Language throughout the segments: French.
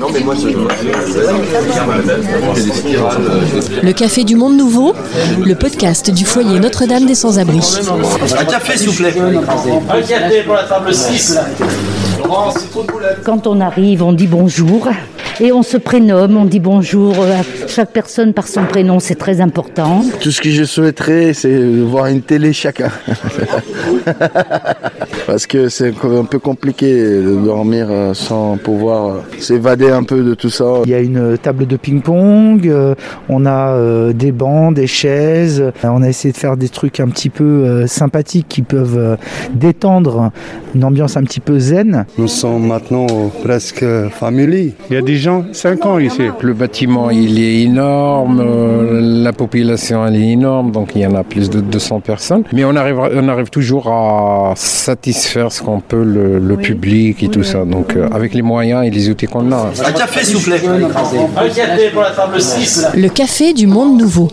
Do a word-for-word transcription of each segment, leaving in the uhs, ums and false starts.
Non, mais moi, je... Le Café du Monde Nouveau, le podcast du foyer Notre-Dame des sans-abri. Un café, s'il vous plaît. Un café pour la table six. Quand on arrive, on dit bonjour. Et on se prénomme, on dit bonjour à chaque personne par son prénom, c'est très important. Tout ce que je souhaiterais, c'est voir une télé chacun. Parce que c'est un peu compliqué de dormir sans pouvoir s'évader un peu de tout ça. Il y a une table de ping-pong, on a des bancs, des chaises. On a essayé de faire des trucs un petit peu sympathiques qui peuvent détendre une ambiance un petit peu zen. Nous sommes maintenant presque famille. Il y a des gens cinq ans ici. Le bâtiment, il est énorme, euh, la population, elle est énorme, donc il y en a plus de deux cents personnes. Mais on arrive, on arrive toujours à satisfaire ce qu'on peut, le, le oui. public et oui. tout ça, donc euh, avec les moyens et les outils qu'on a. Un café, s'il vous plaît. Un café pour la table six. Le Café du Monde Nouveau.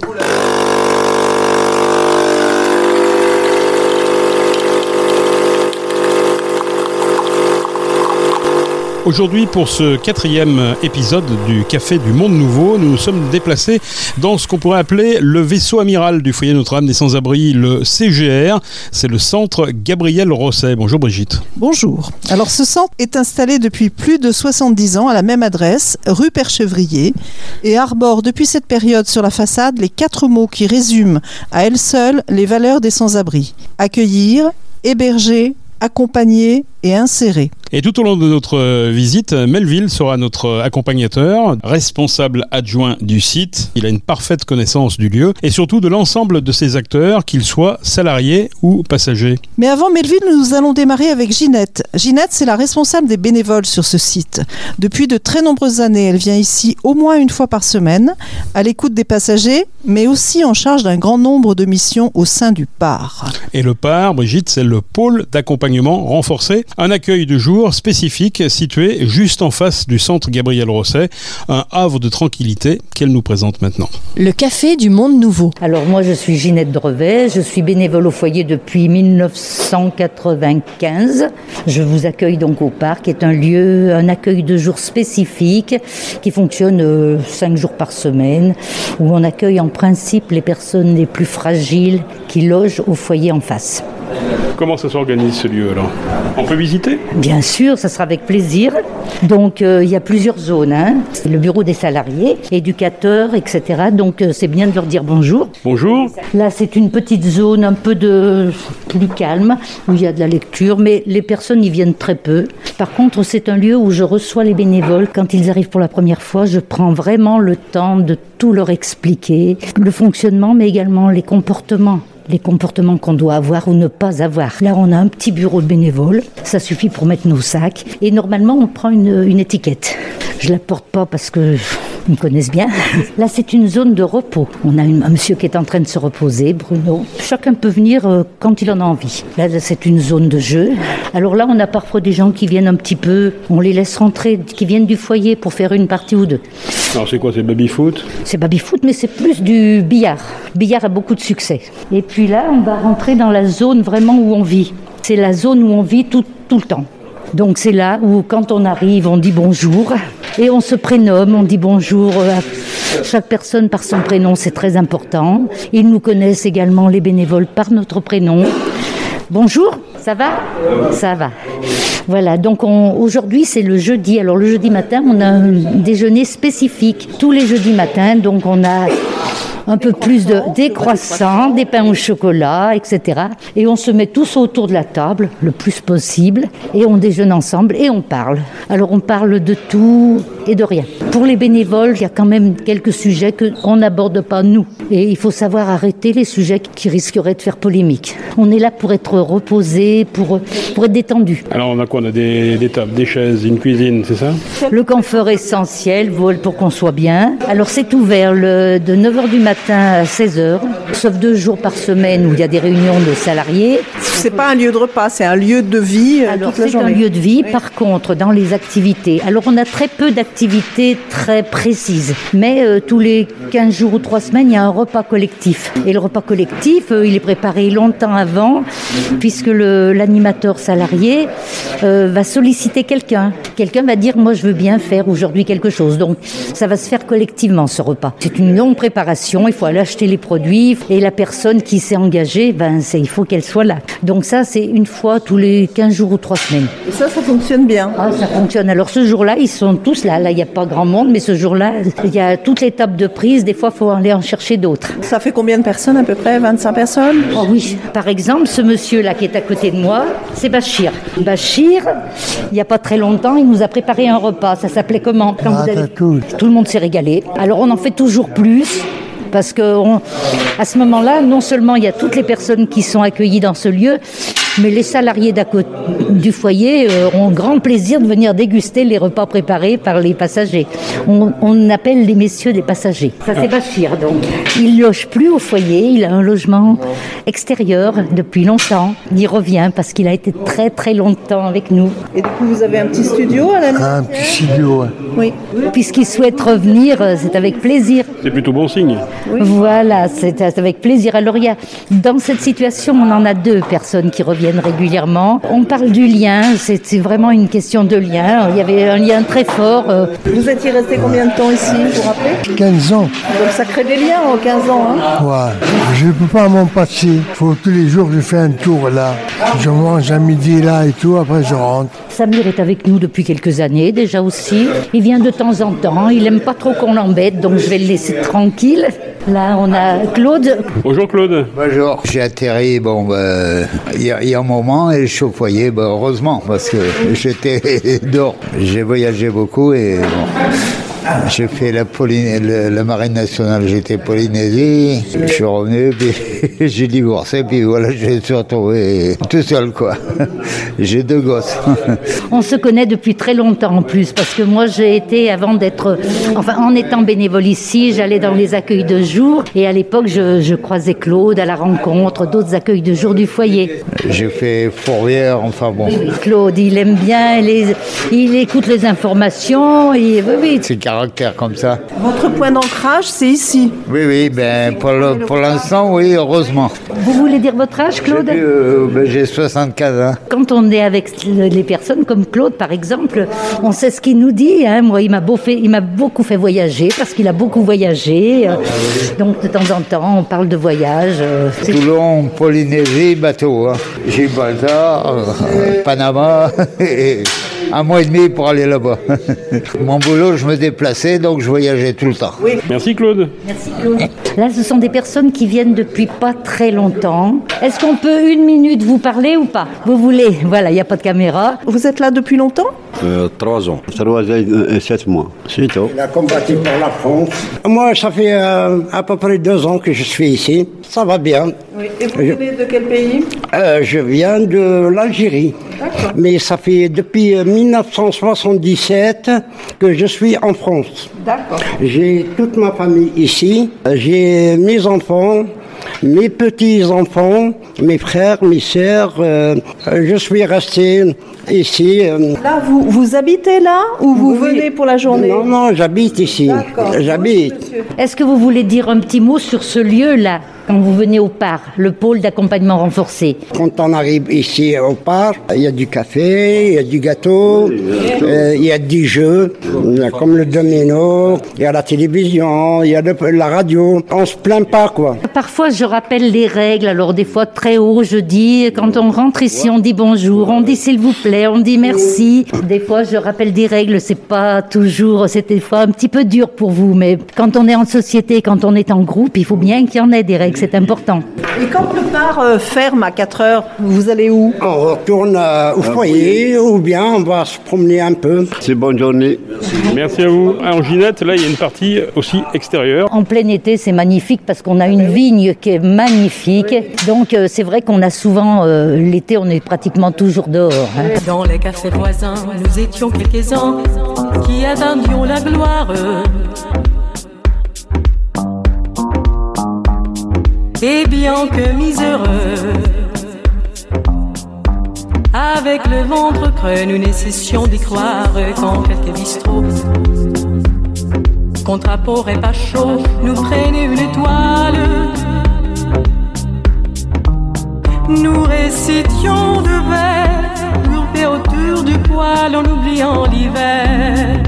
Aujourd'hui, pour ce quatrième épisode du Café du Monde Nouveau, nous nous sommes déplacés dans ce qu'on pourrait appeler le vaisseau amiral du foyer Notre-Dame des sans-abri, le C G R. C'est le Centre Gabriel Rosset. Bonjour Brigitte. Bonjour. Alors ce centre est installé depuis plus de soixante-dix ans à la même adresse, rue Perchevrier, et arbore depuis cette période sur la façade les quatre mots qui résument à elles seules les valeurs des sans-abri. Accueillir, héberger, accompagner et insérer. Et tout au long de notre visite, Melville sera notre accompagnateur, responsable adjoint du site. Il a une parfaite connaissance du lieu et surtout de l'ensemble de ses acteurs, qu'ils soient salariés ou passagers. Mais avant Melville, nous allons démarrer avec Ginette. Ginette, c'est la responsable des bénévoles sur ce site. Depuis de très nombreuses années, elle vient ici au moins une fois par semaine, à l'écoute des passagers, mais aussi en charge d'un grand nombre de missions au sein du P A R. Et le P A R, Brigitte, c'est le Pôle d'accompagnement renforcé, un accueil de jour spécifique situé juste en face du Centre Gabriel Rosset, un havre de tranquillité qu'elle nous présente maintenant. Le Café du Monde Nouveau. Alors moi je suis Ginette Drevet, je suis bénévole au foyer depuis dix-neuf cent quatre-vingt-quinze. Je vous accueille donc au parc, qui est un lieu, un accueil de jour spécifique qui fonctionne euh, cinq jours par semaine, où on accueille en principe les personnes les plus fragiles qui logent au foyer en face. Comment ça s'organise ce lieu alors? On peut visiter? Bien sûr, ça sera avec plaisir. Donc euh, il y a plusieurs zones, hein. Le bureau des salariés, éducateurs, et cetera. Donc euh, c'est bien de leur dire bonjour. Bonjour. Là c'est une petite zone un peu de plus calme, où il y a de la lecture, mais les personnes y viennent très peu. Par contre c'est un lieu où je reçois les bénévoles. Quand ils arrivent pour la première fois, je prends vraiment le temps de tout leur expliquer, le fonctionnement mais également les comportements. Les comportements qu'on doit avoir ou ne pas avoir. Là, on a un petit bureau de bénévoles. Ça suffit pour mettre nos sacs. Et normalement, on prend une, une étiquette. Je la porte pas parce que... Ils me connaissent bien. Là, c'est une zone de repos. On a une, un monsieur qui est en train de se reposer, Bruno. Chacun peut venir euh, quand il en a envie. Là, c'est une zone de jeu. Alors là, on a parfois des gens qui viennent un petit peu, on les laisse rentrer, qui viennent du foyer pour faire une partie ou deux. Alors c'est quoi, c'est baby-foot ? C'est baby-foot, mais c'est plus du billard. Billard a beaucoup de succès. Et puis là, on va rentrer dans la zone vraiment où on vit. C'est la zone où on vit tout, tout le temps. Donc c'est là où, quand on arrive, on dit bonjour. Et on se prénomme, on dit bonjour à chaque personne par son prénom, c'est très important. Ils nous connaissent également, les bénévoles, par notre prénom. Bonjour, ça va ? Ça va. Voilà, donc on, aujourd'hui c'est le jeudi. Alors le jeudi matin, on a un déjeuner spécifique. Tous les jeudis matins, donc on a... un peu plus de des croissants, des pains au chocolat, et cetera. Et on se met tous autour de la table, le plus possible, et on déjeune ensemble et on parle. Alors on parle de tout et de rien. Pour les bénévoles, il y a quand même quelques sujets qu'on n'aborde pas nous. Et il faut savoir arrêter les sujets qui risqueraient de faire polémique. On est là pour être reposé, pour, pour être détendu. Alors on a quoi? On a des, des tables, des chaises, une cuisine, c'est ça? Le confort essentiel, vol pour qu'on soit bien. Alors c'est ouvert le, de neuf heures du matin matin à seize heures, sauf deux jours par semaine où il y a des réunions de salariés. C'est pas un lieu de repas, c'est un lieu de vie euh, alors, toute la journée. C'est un lieu de vie, oui. Par contre, dans les activités, alors on a très peu d'activités très précises, mais euh, tous les quinze jours ou trois semaines, il y a un repas collectif. Et le repas collectif, euh, il est préparé longtemps avant, puisque le, l'animateur salarié euh, va solliciter quelqu'un. Quelqu'un va dire, moi je veux bien faire aujourd'hui quelque chose. Donc ça va se faire collectivement, ce repas. C'est une longue préparation, il faut aller acheter les produits, et la personne qui s'est engagée, ben, c'est, il faut qu'elle soit là. Donc ça, c'est une fois tous les quinze jours ou trois semaines. Et ça, ça fonctionne bien. Ah, ça fonctionne. Alors ce jour-là, ils sont tous là. Là, il n'y a pas grand monde, mais ce jour-là, il y a toutes les tables de prise. Des fois, il faut aller en chercher d'autres. Ça fait combien de personnes à peu près? vingt-cinq personnes? Oh oui. Par exemple, ce monsieur-là qui est à côté de moi, c'est Bachir. Bachir, il n'y a pas très longtemps, il nous a préparé un repas. Ça s'appelait comment? Quand ah, vous avez... Tout le monde s'est régalé. Alors, on en fait toujours plus. Parce qu'à ce moment-là, non seulement il y a toutes les personnes qui sont accueillies dans ce lieu, mais les salariés d'à côté du foyer euh, ont grand plaisir de venir déguster les repas préparés par les passagers. On, on appelle les messieurs des passagers. Ça, c'est Bachir, donc. Il ne loge plus au foyer, il a un logement extérieur depuis longtemps. Il y revient parce qu'il a été très, très longtemps avec nous. Et du coup, vous avez un petit studio à la maison ? Un petit studio, oui. Oui. Puisqu'il souhaite revenir, c'est avec plaisir. C'est plutôt bon signe. Oui. Voilà, c'est avec plaisir. Alors, il y a, dans cette situation, on en a deux personnes qui reviennent régulièrement. On parle du lien, c'est, c'est vraiment une question de lien. Il y avait un lien très fort. Vous étiez resté combien de temps ici, vous vous rappelez? quinze ans. Donc ça crée des liens en quinze ans. Hein. Ouais. Je ne peux pas m'en passer. Il faut tous les jours que je fais un tour là. Je mange à midi là et tout, après je rentre. Samir est avec nous depuis quelques années déjà aussi. Il vient de temps en temps, il n'aime pas trop qu'on l'embête, donc je vais le laisser tranquille. Là, on a Claude. Bonjour Claude. Bonjour. J'ai atterri, bon, il ben, y, y a un moment, et je suis au foyer, ben, heureusement, parce que j'étais dehors. J'ai voyagé beaucoup et bon, j'ai fait la, Poly- la, la marine nationale, j'étais Polynésie, je suis revenu, puis j'ai divorcé, puis voilà, je suis retrouvé tout seul, quoi. J'ai deux gosses. On se connaît depuis très longtemps en plus, parce que moi j'ai été, avant d'être, enfin en étant bénévole ici, j'allais dans les accueils de jour. Et à l'époque, je, je croisais Claude à la rencontre, d'autres accueils de jour du foyer. J'ai fait Fourvière, enfin bon. Oui, Claude, il aime bien, les, il écoute les informations. Et, oui, oui. C'est le caractère comme ça. Votre point d'ancrage, c'est ici? Oui, oui, ben, pour, le, pour l'instant, oui, heureusement. Vous voulez dire votre âge, Claude? J'ai, euh, ben, j'ai soixante-quinze ans. Hein. Quand on est avec les personnes comme Claude, par exemple, on sait ce qu'il nous dit. Hein. Moi, il m'a, beau fait, il m'a beaucoup fait voyager, parce qu'il a beaucoup voyagé. Ah, oui. Donc, de temps en temps, on parle de voyage. Euh, Toulon, Polynésie, bateau. Hein. Gibraltar, euh, Panama, et un mois et demi pour aller là-bas. Mon boulot, je me déplaçais, donc je voyageais tout le temps. Oui. Merci, Claude. Merci, Claude. Là, ce sont des personnes qui viennent depuis pas très longtemps. Est-ce qu'on peut une minute vous parler ou pas? Vous voulez? Voilà, il n'y a pas de caméra. Vous êtes là depuis longtemps? euh, Trois ans. Trois et sept mois. C'est tout. Il a combattu pour la France. Moi, ça fait... Euh... à peu près deux ans que je suis ici. Ça va bien. Oui. Et vous venez je... de quel pays? euh, Je viens de l'Algérie. D'accord. Mais ça fait depuis dix-neuf cent soixante-dix-sept que je suis en France. D'accord. J'ai toute ma famille ici. J'ai mes enfants, mes petits-enfants, mes frères, mes sœurs. Euh, je suis resté ici. Euh... Là, vous, vous habitez là ou vous oui. venez pour la journée? Non, non, j'habite ici. D'accord. J'habite. Oui, est-ce que vous voulez dire un petit mot sur ce lieu-là? Quand vous venez au parc, le pôle d'accompagnement renforcé. Quand on arrive ici au parc, il y a du café, il y a du gâteau, oui, il euh, y a des jeux, comme le domino, il y a la télévision, il y a le, la radio. On se plaint pas, quoi. Parfois, je rappelle les règles, alors des fois très haut, je dis, quand on rentre ici, on dit bonjour, on dit s'il vous plaît, on dit merci. Des fois, je rappelle des règles, c'est pas toujours, c'est des fois un petit peu dur pour vous, mais quand on est en société, quand on est en groupe, il faut bien qu'il y en ait des règles. C'est important. Et quand le bar euh, ferme à quatre heures, vous allez où? On retourne euh, au foyer, ou bien on va se promener un peu. C'est bonne journée. Merci à vous. Alors Ginette, là il y a une partie aussi extérieure. En plein été, c'est magnifique parce qu'on a une vigne qui est magnifique. Donc euh, c'est vrai qu'on a souvent, euh, l'été, on est pratiquement toujours dehors. Hein. Dans les cafés voisins, nous étions quelques-uns qui attendions la gloire. tant que miséreux. Avec le ventre creux, nous ne cessions d'y croire qu'en quelques bistrots, contre un pot repas chaud, nous prenait une étoile. Nous récitions de vers, courbés autour du poêle en oubliant l'hiver.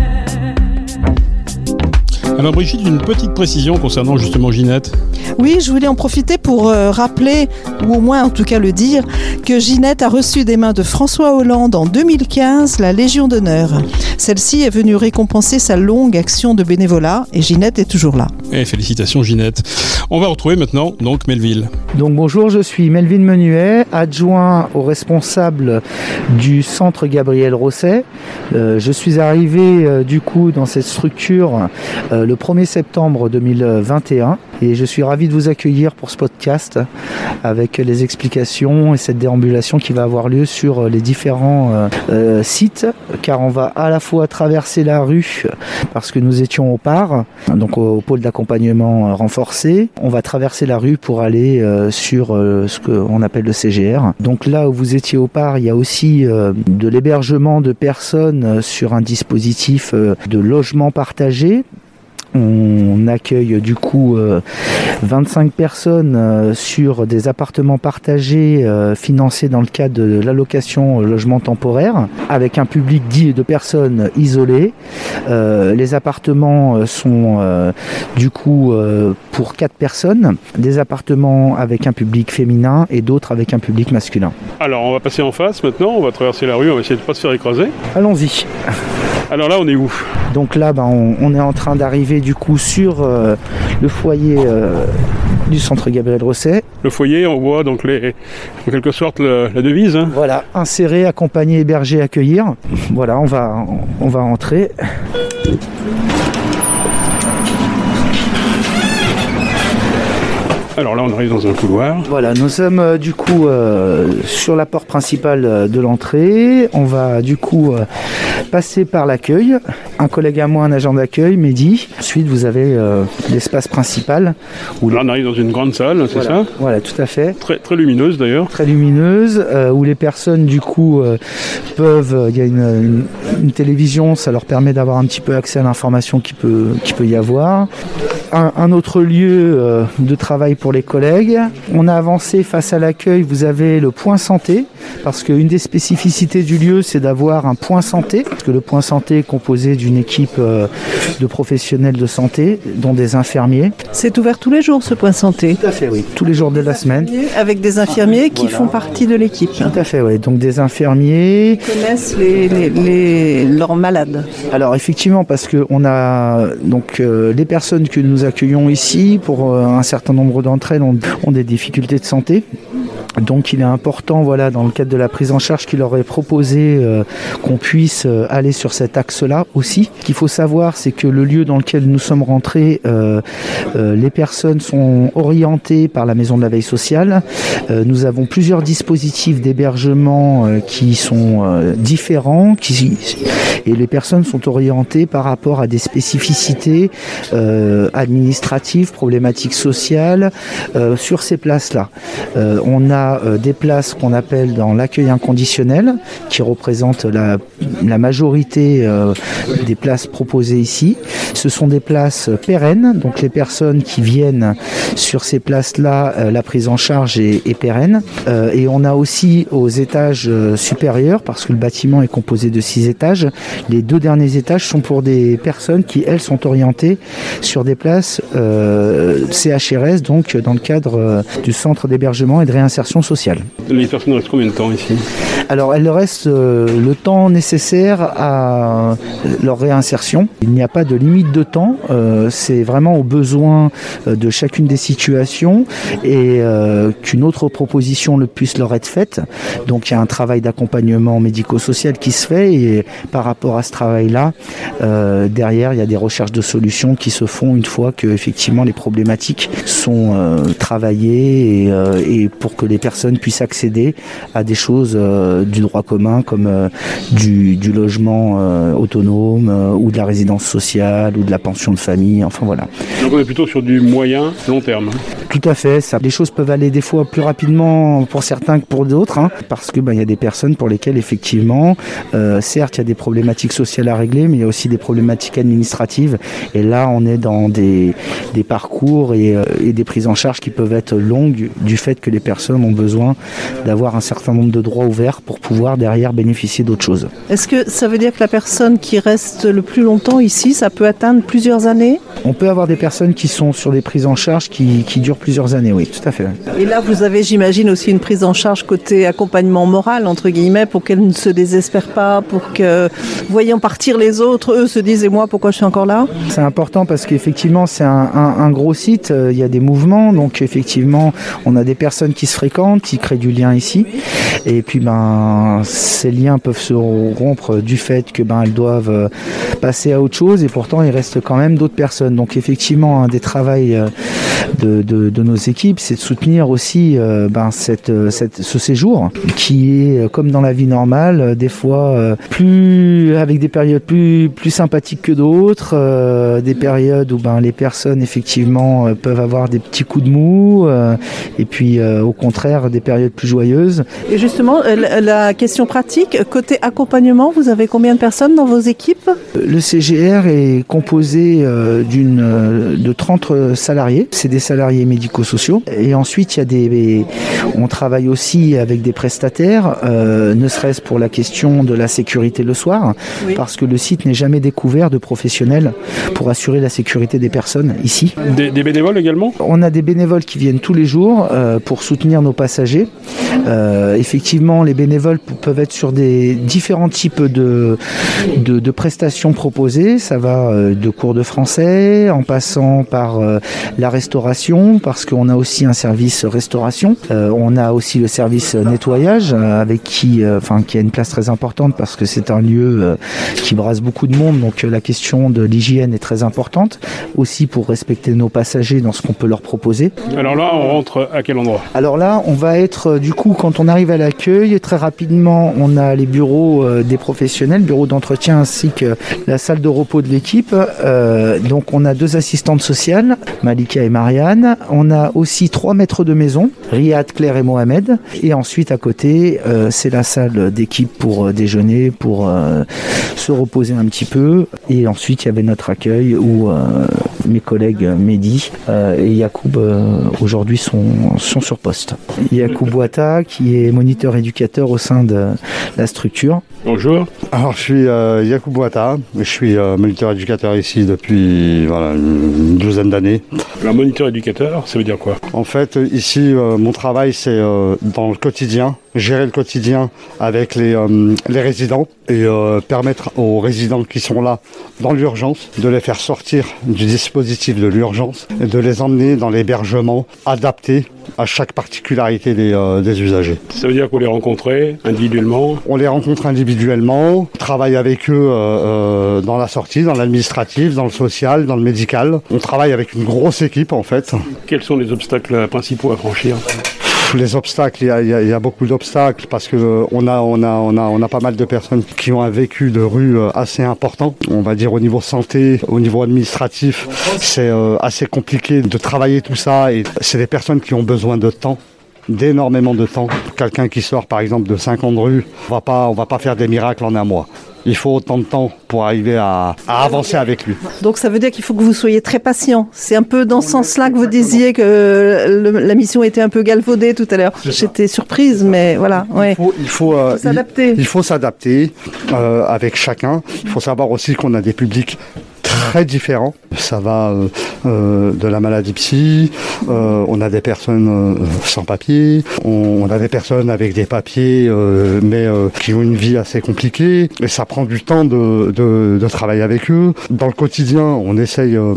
Alors Brigitte, une petite précision concernant justement Ginette. Oui, je voulais en profiter pour euh, rappeler, ou au moins en tout cas le dire, que Ginette a reçu des mains de François Hollande en deux mille quinze la Légion d'honneur. Celle-ci est venue récompenser sa longue action de bénévolat et Ginette est toujours là. Et félicitations Ginette. On va retrouver maintenant donc Melville. Donc bonjour, je suis Melvin Menuet, adjoint au responsable du Centre Gabriel Rosset. Euh, je suis arrivé euh, du coup dans cette structure euh, le premier septembre deux mille vingt et un et je suis ravi de vous accueillir pour ce podcast avec les explications et cette déambulation qui va avoir lieu sur les différents euh, sites, car on va à la fois traverser la rue parce que nous étions au P A R, donc au, au pôle d'accompagnement renforcé. On va traverser la rue pour aller euh, sur euh, ce qu'on appelle le C G R. Donc là où vous étiez au P A R, il y a aussi euh, de l'hébergement de personnes sur un dispositif euh, de logement partagé. On accueille du coup euh, vingt-cinq personnes euh, sur des appartements partagés euh, financés dans le cadre de l'allocation logement temporaire avec un public dit de personnes isolées. Euh, les appartements sont euh, du coup euh, pour quatre personnes, des appartements avec un public féminin et d'autres avec un public masculin. Alors on va passer en face maintenant, on va traverser la rue, on va essayer de ne pas se faire écraser. Allons-y. Alors là, on est où ? Donc là, ben, on, on est en train d'arriver du coup sur euh, le foyer euh, du Centre Gabriel Rosset. Le foyer, on voit donc les, en quelque sorte le, la devise. Hein. Voilà, insérer, accompagner, héberger, accueillir. Voilà, on va, on, on va entrer. Alors là, on arrive dans un couloir. Voilà, nous sommes euh, du coup euh, sur la porte principale euh, de l'entrée. On va du coup euh, passer par l'accueil. Un collègue à moi, un agent d'accueil, Mehdi. Ensuite, vous avez euh, l'espace principal. Où là, les... on arrive dans une grande salle, c'est voilà, ça ? Voilà, tout à fait. Très, très lumineuse d'ailleurs. Très lumineuse, euh, où les personnes du coup euh, peuvent... Il y a une, une, une télévision, ça leur permet d'avoir un petit peu accès à l'information qui peut, qui peut y avoir. Un, un autre lieu euh, de travail pour les collègues. On a avancé face à l'accueil, vous avez le point santé, parce qu'une des spécificités du lieu, c'est d'avoir un point santé, parce que le point santé est composé d'une équipe euh, de professionnels de santé, dont des infirmiers. C'est ouvert tous les jours, ce point santé ? Tout à fait, oui. Tous les jours de la semaine. Avec des infirmiers qui voilà. font partie de l'équipe. Tout à fait, oui. Donc des infirmiers... Ils connaissent les, les, les, leurs malades. Alors effectivement, parce qu'on a donc, euh, les personnes que nous accueillons ici, pour euh, un certain nombre d'entre elles, ont, ont des difficultés de santé. Donc il est important, voilà, dans le cadre de la prise en charge qui leur est proposée, euh, qu'on puisse euh, aller sur cet axe-là aussi. Ce qu'il faut savoir, c'est que le lieu dans lequel nous sommes rentrés, euh, euh, les personnes sont orientées par la Maison de la veille sociale. Euh, nous avons plusieurs dispositifs d'hébergement euh, qui sont euh, différents qui, et les personnes sont orientées par rapport à des spécificités euh, administratives, problématiques sociales euh, sur ces places-là. Euh, on a des places qu'on appelle dans l'accueil inconditionnel, qui représentent la, la majorité euh, des places proposées ici. Ce sont des places pérennes, donc les personnes qui viennent sur ces places-là, euh, la prise en charge est, est pérenne. Euh, et on a aussi aux étages euh, supérieurs, parce que le bâtiment est composé de six étages, les deux derniers étages sont pour des personnes qui, elles, sont orientées sur des places euh, C H R S, donc dans le cadre euh, du centre d'hébergement et de réinsertion sociale. Les personnes restent combien de temps ici ? Alors, elles restent euh, le temps nécessaire à leur réinsertion. Il n'y a pas de limite de temps, euh, c'est vraiment aux besoins de chacune des situations et euh, qu'une autre proposition le puisse leur être faite. Donc, il y a un travail d'accompagnement médico-social qui se fait et par rapport à ce travail-là, euh, derrière, il y a des recherches de solutions qui se font une fois que, effectivement, les problématiques sont euh, travaillées et, euh, et pour que les les personnes puissent accéder à des choses euh, du droit commun comme euh, du, du logement euh, autonome euh, ou de la résidence sociale ou de la pension de famille, enfin voilà. Donc on est plutôt sur du moyen, long terme. Tout à fait, ça. Les choses peuvent aller des fois plus rapidement pour certains que pour d'autres, hein, parce que ben, y a des personnes pour lesquelles effectivement, euh, certes il y a des problématiques sociales à régler, mais il y a aussi des problématiques administratives et là on est dans des, des parcours et, euh, et des prises en charge qui peuvent être longues du fait que les personnes ont besoin d'avoir un certain nombre de droits ouverts pour pouvoir derrière bénéficier d'autres choses. Est-ce que ça veut dire que la personne qui reste le plus longtemps ici, ça peut atteindre plusieurs années ? On peut avoir des personnes qui sont sur des prises en charge qui, qui durent plusieurs années, oui, tout à fait. Et là, vous avez, j'imagine, aussi une prise en charge côté accompagnement moral, entre guillemets, pour qu'elles ne se désespèrent pas, pour que, voyant partir les autres, eux se disent, et moi, pourquoi je suis encore là ? C'est important parce qu'effectivement, c'est un, un, un gros site, il y a des mouvements, donc effectivement, on a des personnes qui se fréquentent, qui créent du lien ici, et puis, ben, ces liens peuvent se rompre du fait que, ben, elles doivent passer à autre chose, et pourtant, il reste quand même d'autres personnes. Donc, effectivement, un des travaux de, de, de nos équipes, c'est de soutenir aussi euh, ben, cette, cette, ce séjour qui est, comme dans la vie normale, des fois euh, plus, avec des périodes plus, plus sympathiques que d'autres, euh, des périodes où ben, les personnes effectivement euh, peuvent avoir des petits coups de mou, euh, et puis euh, au contraire des périodes plus joyeuses. Et justement, la question pratique, côté accompagnement, vous avez combien de personnes dans vos équipes ? Le C G R est composé euh, d'une, euh, de trente salariés, c'est des salariés médico-sociaux, et ensuite il y a des, des on travaille aussi avec des prestataires, euh, ne serait-ce pour la question de la sécurité le soir, oui. Parce que le site n'est jamais découvert de professionnels pour assurer la sécurité des personnes ici. Des, des bénévoles également ? On a des bénévoles qui viennent tous les jours euh, pour soutenir nos passagers. Euh, effectivement, les bénévoles p- peuvent être sur des différents types de, de, de prestations proposées, ça va euh, de cours de français, en passant par euh, la restauration, parce qu'on a aussi un service restauration, euh, on a aussi le service nettoyage, euh, avec qui, euh, enfin, qui a une place très importante, parce que c'est un lieu euh, qui brasse beaucoup de monde, donc euh, la question de l'hygiène est très importante, aussi pour respecter nos passagers dans ce qu'on peut leur proposer. Alors là, on rentre à quel endroit ? Alors là, on va être, euh, du coup, quand on arrive à l'accueil, très rapidement, on a les bureaux euh, des professionnels, bureaux d'entretien, ainsi que la salle de repos de l'équipe, euh, donc on a deux assistantes sociales, Malika et Marianne. On a aussi trois maîtres de maison, Riyad, Claire et Mohamed. Et ensuite, à côté, euh, c'est la salle d'équipe pour euh, déjeuner, pour euh, se reposer un petit peu. Et ensuite, il y avait notre accueil où euh, mes collègues Mehdi euh, et Yacoub, euh, aujourd'hui, sont, sont sur poste. Yacoub Boata, qui est moniteur éducateur au sein de la structure. Bonjour. Alors, je suis euh, Yacoub Boata. Je suis euh, moniteur éducateur ici depuis voilà, une douzaine d'années. Un moniteur éducateur, ça veut dire quoi ? En fait, ici, euh, mon travail, c'est euh, dans le quotidien, gérer le quotidien avec les, euh, les résidents et euh, permettre aux résidents qui sont là dans l'urgence de les faire sortir du dispositif de l'urgence et de les emmener dans l'hébergement adapté à chaque particularité des, euh, des usagers. Ça veut dire qu'on les rencontre individuellement ? On les rencontre individuellement, on travaille avec eux euh, euh, dans la sortie, dans l'administratif, dans le social, dans le médical. On travaille avec une grosse équipe en fait. Quels sont les obstacles principaux à franchir ? Les obstacles, il y a, il y a beaucoup d'obstacles parce que euh, on a, on a, on a, on a pas mal de personnes qui ont un vécu de rue euh, assez important. On va dire au niveau santé, au niveau administratif, c'est euh, assez compliqué de travailler tout ça et c'est des personnes qui ont besoin de temps. D'énormément de temps. Quelqu'un qui sort par exemple de cinq ans de rue, on va pas, on va pas faire des miracles en un mois. Il faut autant de temps pour arriver à, à avancer avec lui. Donc ça veut dire qu'il faut que vous soyez très patient. C'est un peu dans ce sens-là que vous disiez que le, la mission était un peu galvaudée tout à l'heure. J'étais surprise, mais voilà. Ouais. Il faut, il faut, euh, il faut s'adapter. Il, il faut s'adapter euh, avec chacun. Il faut savoir aussi qu'on a des publics très différents. Ça va euh, euh, de la maladie psy, euh, on a des personnes euh, sans papier, on, on a des personnes avec des papiers euh, mais euh, qui ont une vie assez compliquée et ça prend du temps de, de, de travailler avec eux. Dans le quotidien, on essaye... Euh,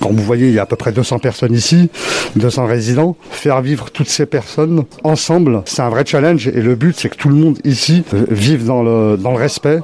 Quand vous voyez, il y a à peu près deux cents personnes ici, deux cents résidents. Faire vivre toutes ces personnes ensemble, c'est un vrai challenge. Et le but, c'est que tout le monde ici vive dans le, dans le respect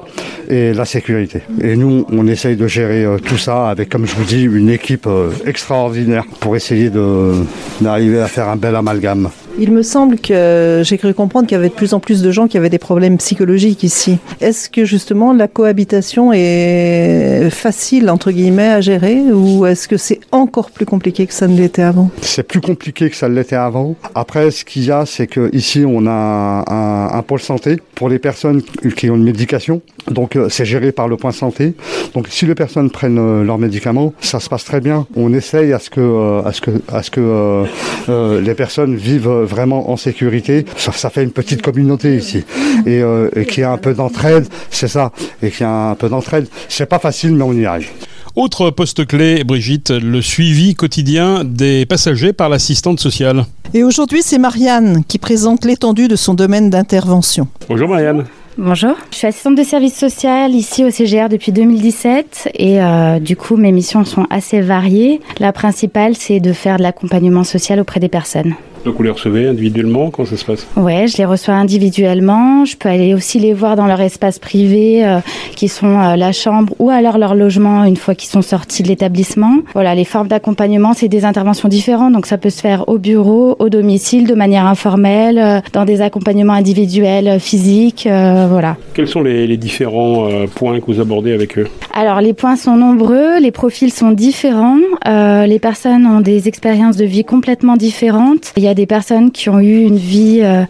et la sécurité. Et nous, on essaye de gérer euh, tout ça avec, comme je vous dis, une équipe euh, extraordinaire pour essayer de, d'arriver à faire un bel amalgame. Il me semble que j'ai cru comprendre qu'il y avait de plus en plus de gens qui avaient des problèmes psychologiques ici. Est-ce que justement la cohabitation est facile, entre guillemets, à gérer, ou est-ce que c'est encore plus compliqué que ça ne l'était avant ? C'est plus compliqué que ça ne l'était avant. Après, ce qu'il y a, c'est qu'ici, on a un, un, un pôle santé pour les personnes qui ont une médication. Donc, c'est géré par le point santé. Donc, si les personnes prennent leurs médicaments, ça se passe très bien. On essaye à ce que, à ce que, à ce que euh, euh, les personnes vivent vraiment en sécurité. Ça, ça fait une petite communauté ici et, euh, et qu'il y a un peu d'entraide, c'est ça, et qu'il y a un peu d'entraide. C'est pas facile, mais on y arrive. Autre poste clé, Brigitte, le suivi quotidien des passagers par l'assistante sociale. Et aujourd'hui, c'est Marianne qui présente l'étendue de son domaine d'intervention. Bonjour Marianne. Bonjour, je suis assistante de service social ici au C G R depuis deux mille dix-sept et euh, du coup mes missions sont assez variées. La principale, c'est de faire de l'accompagnement social auprès des personnes. Donc vous les recevez individuellement, comment ça se passe ? Ouais, je les reçois individuellement, je peux aller aussi les voir dans leur espace privé euh, qui sont euh, la chambre ou alors leur logement une fois qu'ils sont sortis de l'établissement. Voilà, les formes d'accompagnement, c'est des interventions différentes, donc ça peut se faire au bureau, au domicile, de manière informelle, euh, dans des accompagnements individuels, euh, physiques, euh, voilà. Quels sont les, les différents euh, points que vous abordez avec eux ? Alors les points sont nombreux, les profils sont différents, euh, les personnes ont des expériences de vie complètement différentes. Il y a Il y a des personnes qui ont eu une vie, euh,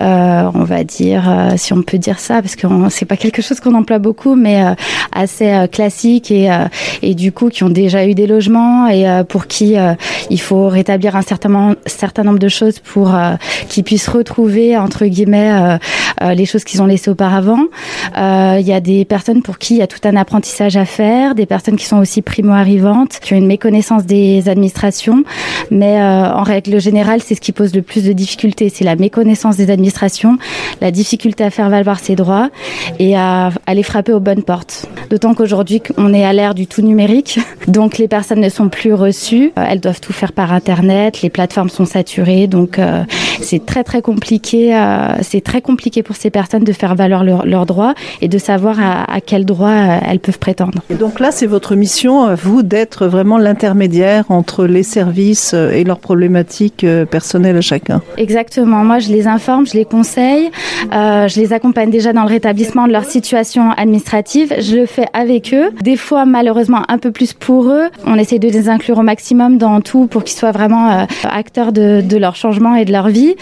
euh, on va dire, euh, si on peut dire ça, parce que on, c'est pas quelque chose qu'on emploie beaucoup, mais euh, assez euh, classique et, euh, et du coup qui ont déjà eu des logements et euh, pour qui euh, il faut rétablir un certain, certain nombre de choses pour euh, qu'ils puissent retrouver, entre guillemets, euh, euh, les choses qu'ils ont laissées auparavant. Euh, il y a des personnes pour qui il y a tout un apprentissage à faire, des personnes qui sont aussi primo-arrivantes, qui ont une méconnaissance des administrations, mais euh, en règle générale, c'est ce qui pose le plus de difficultés, c'est la méconnaissance des administrations, la difficulté à faire valoir ses droits et à, à les frapper aux bonnes portes. D'autant qu'aujourd'hui, on est à l'ère du tout numérique, donc les personnes ne sont plus reçues, elles doivent tout faire par Internet, les plateformes sont saturées, donc euh, c'est très très compliqué, euh, c'est très compliqué pour ces personnes de faire valoir leurs leur droits et de savoir à, à quels droits elles peuvent prétendre. Et donc là, c'est votre mission, vous, d'être vraiment l'intermédiaire entre les services et leurs problématiques personnelles. À chacun. Exactement. Moi, je les informe, je les conseille, euh, je les accompagne déjà dans le rétablissement de leur situation administrative. Je le fais avec eux. Des fois, malheureusement, un peu plus pour eux. On essaie de les inclure au maximum dans tout pour qu'ils soient vraiment euh, acteurs de, de leur changement et de leur vie.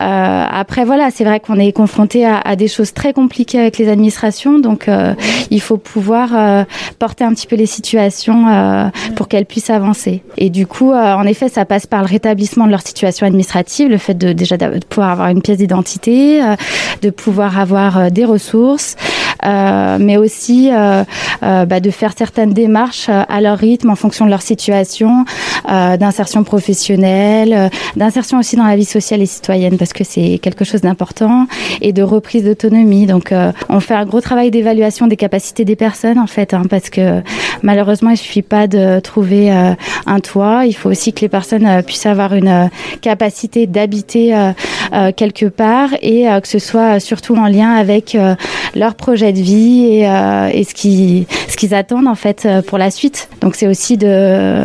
Euh, après, voilà, c'est vrai qu'on est confronté à, à des choses très compliquées avec les administrations, donc euh, il faut pouvoir euh, porter un petit peu les situations euh, pour qu'elles puissent avancer. Et du coup, euh, en effet, ça passe par le rétablissement de leur situation administrative, le fait de déjà de pouvoir avoir une pièce d'identité, euh, de pouvoir avoir euh, des ressources, euh, mais aussi euh, euh, bah, de faire certaines démarches euh, à leur rythme, en fonction de leur situation, euh, d'insertion professionnelle, euh, d'insertion aussi dans la vie sociale et citoyenne, parce que c'est quelque chose d'important, et de reprise d'autonomie. Donc, euh, on fait un gros travail d'évaluation des capacités des personnes, en fait, hein, parce que malheureusement, il ne suffit pas de trouver euh, un toit. Il faut aussi que les personnes euh, puissent avoir une euh, capacité d'habiter euh, euh, quelque part et euh, que ce soit surtout en lien avec euh, leur projet de vie et, euh, et ce qui ce qu'ils attendent en fait pour la suite. Donc c'est aussi de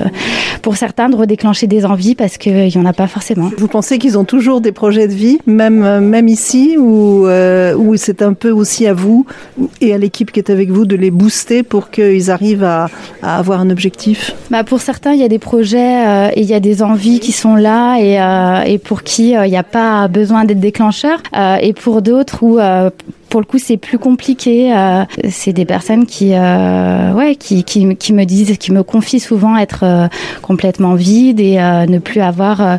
pour certains de redéclencher des envies parce que il y en a pas forcément. Vous pensez qu'ils ont toujours des projets de vie, même même ici ou euh, ou c'est un peu aussi à vous et à l'équipe qui est avec vous de les booster pour qu'ils arrivent à, à avoir un objectif. Bah pour certains il y a des projets euh, et il y a des envies qui sont là et euh, et pour qui il euh, n'y a pas besoin d'être déclencheur euh, et pour d'autres où euh, pour le coup, c'est plus compliqué. Euh, c'est des personnes qui, euh, ouais, qui, qui, qui me disent, qui me confient souvent être euh, complètement vide et euh, ne plus avoir euh,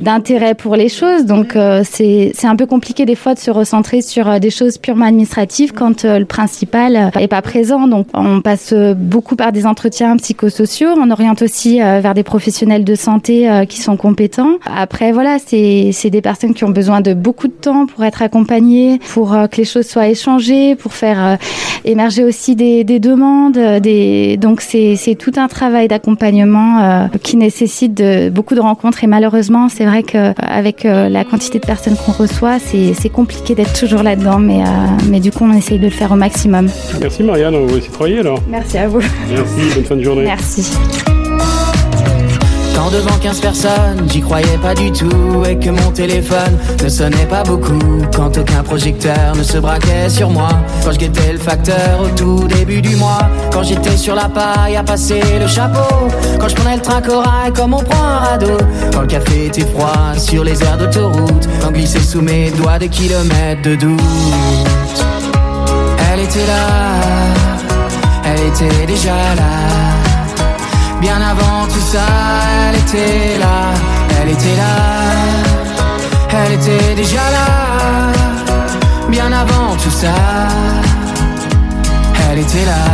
d'intérêt pour les choses. Donc, euh, c'est, c'est un peu compliqué des fois de se recentrer sur euh, des choses purement administratives quand euh, le principal est pas présent. Donc, on passe beaucoup par des entretiens psychosociaux. On oriente aussi euh, vers des professionnels de santé euh, qui sont compétents. Après, voilà, c'est, c'est des personnes qui ont besoin de beaucoup de temps pour être accompagnées, pour euh, que les choses soit échangé, pour faire euh, émerger aussi des, des demandes. Euh, des... Donc c'est, c'est tout un travail d'accompagnement euh, qui nécessite de, beaucoup de rencontres et malheureusement c'est vrai qu'avec euh, la quantité de personnes qu'on reçoit, c'est, c'est compliqué d'être toujours là-dedans, mais, euh, mais du coup on essaye de le faire au maximum. Merci Marianne, on va essayer de travailler alors. Merci à vous. Merci, bonne fin de journée. Merci. Tant devant quinze personnes, j'y croyais pas du tout. Et que mon téléphone ne sonnait pas beaucoup, quand aucun projecteur ne se braquait sur moi. Quand je guettais le facteur au tout début du mois, quand j'étais sur la paille à passer le chapeau, quand je prenais le train corail comme on prend un radeau, quand le café était froid sur les aires d'autoroute, quand glissait sous mes doigts des kilomètres de doute. Elle était là, elle était déjà là, bien avant tout ça. Elle était là, elle était là, elle était déjà là, bien avant tout ça. Elle était là.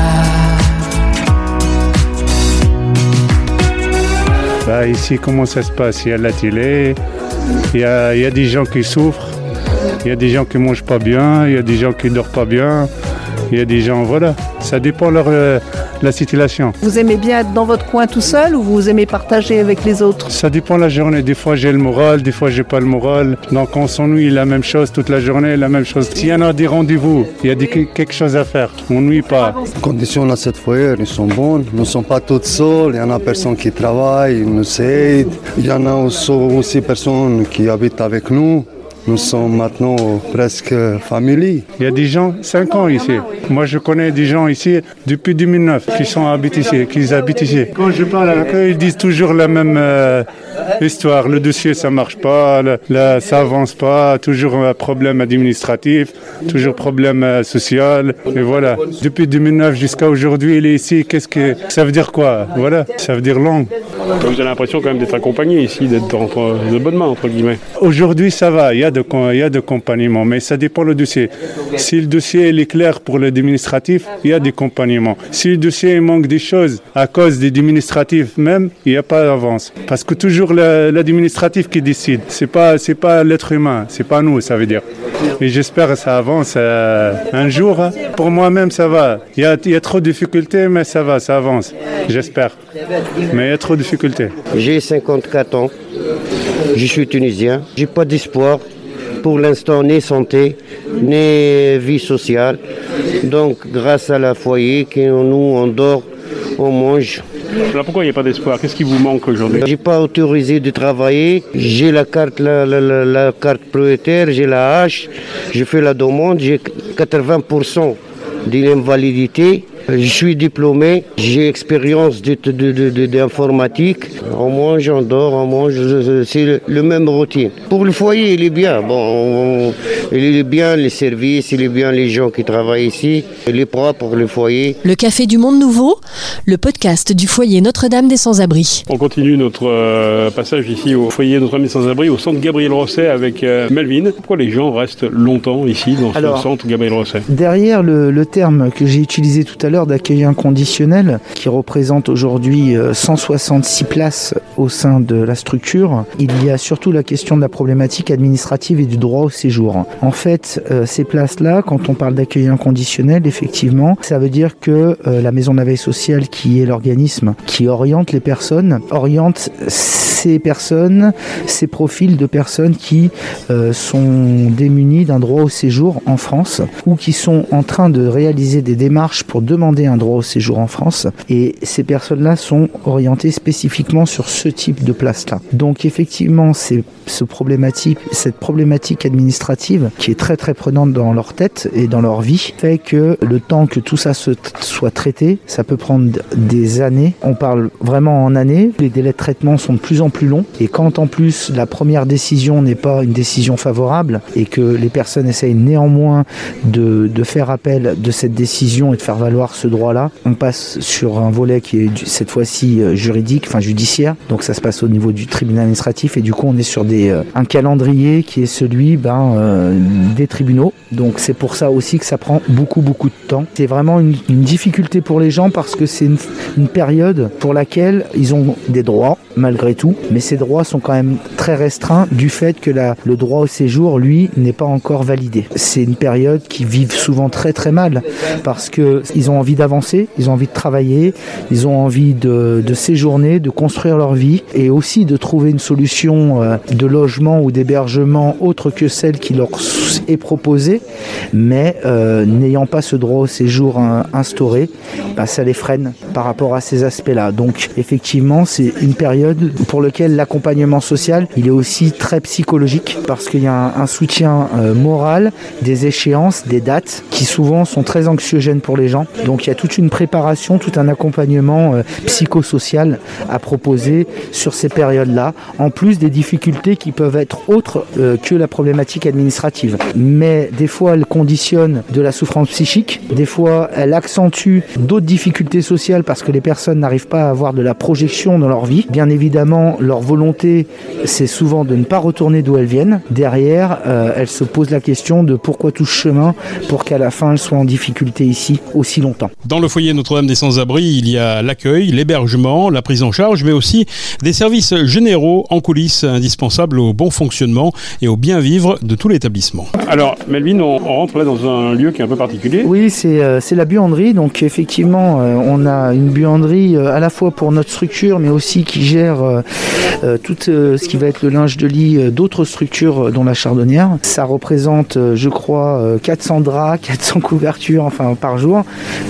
Bah ici, comment ça se passe? Il y a la télé, il y a, il y a des gens qui souffrent, il y a des gens qui mangent pas bien, il y a des gens qui dorment pas bien. Il y a des gens, voilà, ça dépend de euh, la situation. Vous aimez bien être dans votre coin tout seul ou vous aimez partager avec les autres? Ça dépend de la journée, des fois j'ai le moral, des fois j'ai pas le moral. Donc on s'ennuie, la même chose toute la journée, la même chose. S'il y en a des rendez-vous, il y a des, quelque chose à faire, on n'ennuie pas. Les conditions dans cette foyer, elles sont bonnes, nous ne sommes pas toutes seuls, il y en a personne qui travaille, ils nous aident. Il y en a aussi personnes qui habitent avec nous. Nous sommes maintenant presque famille. Il y a des gens, cinq ans ici. Moi, je connais des gens ici depuis deux mille neuf qui sont habités ici, qui habitent ici. Quand je parle avec eux, ils disent toujours la même euh, histoire. Le dossier, ça ne marche pas, le, la, ça n'avance pas. Toujours un problème administratif, toujours problème euh, social. Et voilà. Depuis deux mille neuf jusqu'à aujourd'hui, il est ici. Qu'est-ce que ça veut dire quoi? Voilà, ça veut dire long. Vous avez l'impression quand même d'être accompagné ici, d'être entre de bonnes mains entre guillemets. Aujourd'hui, ça va. Il y a il y a d'accompagnement, mais ça dépend du dossier. Si le dossier est clair pour l'administratif, il y a d'accompagnement. Si le dossier manque des choses, à cause des administratifs même, il n'y a pas d'avance. Parce que toujours l'administratif qui décide. C'est pas, c'est pas l'être humain, c'est pas nous, ça veut dire. Et j'espère que ça avance euh, un jour. Hein. Pour moi-même, ça va. Il y a, il y a trop de difficultés, mais ça va, ça avance. J'espère. Mais il y a trop de difficultés. J'ai cinquante-quatre ans. Je suis tunisien. J'ai pas d'espoir. Pour l'instant, ni santé, ni vie sociale. Donc, grâce à la foyer, que nous, on dort, on mange. Alors pourquoi il n'y a pas d'espoir? Qu'est-ce qui vous manque aujourd'hui? J'ai pas autorisé de travailler. J'ai la carte, la, la, la, la carte prioritaire, j'ai la hache. Je fais la demande. J'ai quatre-vingts pour cent d'invalidité. Je suis diplômé, j'ai expérience de, de, de, de, d'informatique. On mange, on dort, on mange, c'est le, le même routine. Pour le foyer, il est bien. Bon, on, il est bien les services, il est bien les gens qui travaillent ici. Il est propre, le foyer. Le Café du Monde Nouveau, le podcast du foyer Notre-Dame des sans-abri. On continue notre euh, passage ici au foyer Notre-Dame des sans-abri, au centre Gabriel Rosset avec euh, Melvin. Pourquoi les gens restent longtemps ici, dans Alors, ce centre Gabriel Rosset? Derrière le, le terme que j'ai utilisé tout à l'heure, d'accueil inconditionnel qui représente aujourd'hui cent soixante-six places au sein de la structure. Il y a surtout la question de la problématique administrative et du droit au séjour. En fait, euh, ces places-là, quand on parle d'accueil inconditionnel, effectivement, ça veut dire que euh, la Maison de la veille sociale, qui est l'organisme qui oriente les personnes, oriente ces personnes, ces profils de personnes qui euh, sont démunies d'un droit au séjour en France ou qui sont en train de réaliser des démarches pour demander un droit au séjour en France, et ces personnes-là sont orientées spécifiquement sur ce type de place-là. Donc effectivement, c'est ce problématique, cette problématique administrative qui est très très prenante dans leur tête et dans leur vie, fait que le temps que tout ça se t- soit traité, ça peut prendre des années. On parle vraiment en années. Les délais de traitement sont de plus en plus longs, et quand en plus la première décision n'est pas une décision favorable et que les personnes essayent néanmoins de, de faire appel de cette décision et de faire valoir ce droit-là, on passe sur un volet qui est cette fois-ci juridique, enfin judiciaire, donc ça se passe au niveau du tribunal administratif, et du coup on est sur des, euh, un calendrier qui est celui ben, euh, des tribunaux, donc c'est pour ça aussi que ça prend beaucoup beaucoup de temps. C'est vraiment une, une difficulté pour les gens parce que c'est une, une période pour laquelle ils ont des droits malgré tout, mais ces droits sont quand même très restreints du fait que la, le droit au séjour, lui, n'est pas encore validé. C'est une période qu'ils vivent souvent très très mal parce qu'ils ont envie d'avancer, ils ont envie de travailler, ils ont envie de, de séjourner, de construire leur vie et aussi de trouver une solution de logement ou d'hébergement autre que celle qui leur est proposée, mais euh, n'ayant pas ce droit au séjour instauré, bah, ça les freine par rapport à ces aspects-là. Donc effectivement, c'est une période pour laquelle l'accompagnement social, il est aussi très psychologique parce qu'il y a un, un soutien euh, moral, des échéances, des dates qui souvent sont très anxiogènes pour les gens. Donc il y a toute une préparation, tout un accompagnement euh, psychosocial à proposer sur ces périodes-là, en plus des difficultés qui peuvent être autres euh, que la problématique administrative. Mais des fois, elle conditionne de la souffrance psychique, des fois, elle accentue d'autres difficultés sociales parce que les personnes n'arrivent pas à avoir de la projection dans leur vie. Bien évidemment, leur volonté, c'est souvent de ne pas retourner d'où elles viennent. Derrière, euh, elles se posent la question de pourquoi tout ce chemin pour qu'à la fin, elles soient en difficulté ici aussi longtemps. Dans le foyer Notre-Dame des sans-abri, il y a l'accueil, l'hébergement, la prise en charge, mais aussi des services généraux en coulisses indispensables au bon fonctionnement et au bien vivre de tout l'établissement. Alors, Melvin, on rentre là dans un lieu qui est un peu particulier. Oui, c'est, euh, c'est la buanderie. Donc, effectivement, euh, on a une buanderie euh, à la fois pour notre structure, mais aussi qui gère euh, euh, tout euh, ce qui va être le linge de lit euh, d'autres structures, euh, dont la Chardonnière. Ça représente, euh, je crois, euh, quatre cents draps, quatre cents couvertures, enfin, par jour.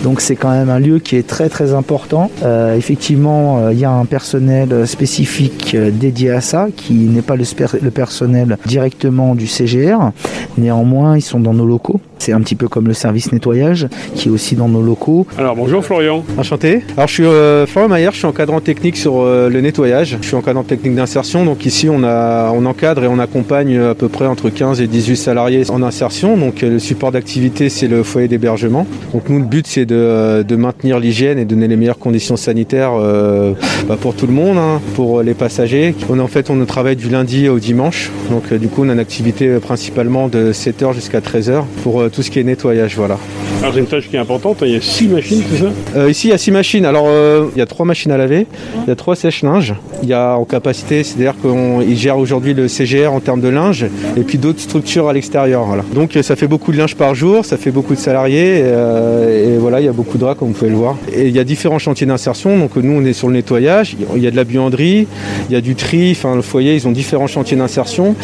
Donc, c'est quand même un lieu qui est très, très important. Euh, effectivement, il euh, y a un personnel spécifique euh, dédié à ça, qui n'est pas le, sper- le personnel directement du C G R. Néanmoins, ils sont dans nos locaux. C'est un petit peu comme le service nettoyage qui est aussi dans nos locaux. Alors bonjour Florian. Enchanté. Alors je suis euh, Florian Maillère, je suis encadrant technique sur euh, le nettoyage. Je suis encadrant technique d'insertion. Donc ici on, a, on encadre et on accompagne à peu près entre quinze et dix-huit salariés en insertion. Donc le support d'activité c'est le foyer d'hébergement. Donc nous le but c'est de, de maintenir l'hygiène et donner les meilleures conditions sanitaires euh, bah, pour tout le monde, hein, pour les passagers. On, en fait on travaille du lundi au dimanche. Donc euh, du coup on a une activité principalement de sept heures jusqu'à treize heures pour euh, tout ce qui est nettoyage, voilà. Alors c'est une tâche qui est importante, il y a six machines, c'est ça euh, Ici il y a six machines, alors euh, il y a trois machines à laver, il y a trois sèches-linges, il y a en capacité, c'est-à-dire qu'ils gèrent aujourd'hui le C G R en termes de linge, et puis d'autres structures à l'extérieur, voilà. Donc ça fait beaucoup de linge par jour, ça fait beaucoup de salariés, et, euh, et voilà, il y a beaucoup de draps comme vous pouvez le voir. Et il y a différents chantiers d'insertion, donc nous on est sur le nettoyage, il y a de la buanderie, il y a du tri, enfin le foyer, ils ont différents chantiers d'insertion,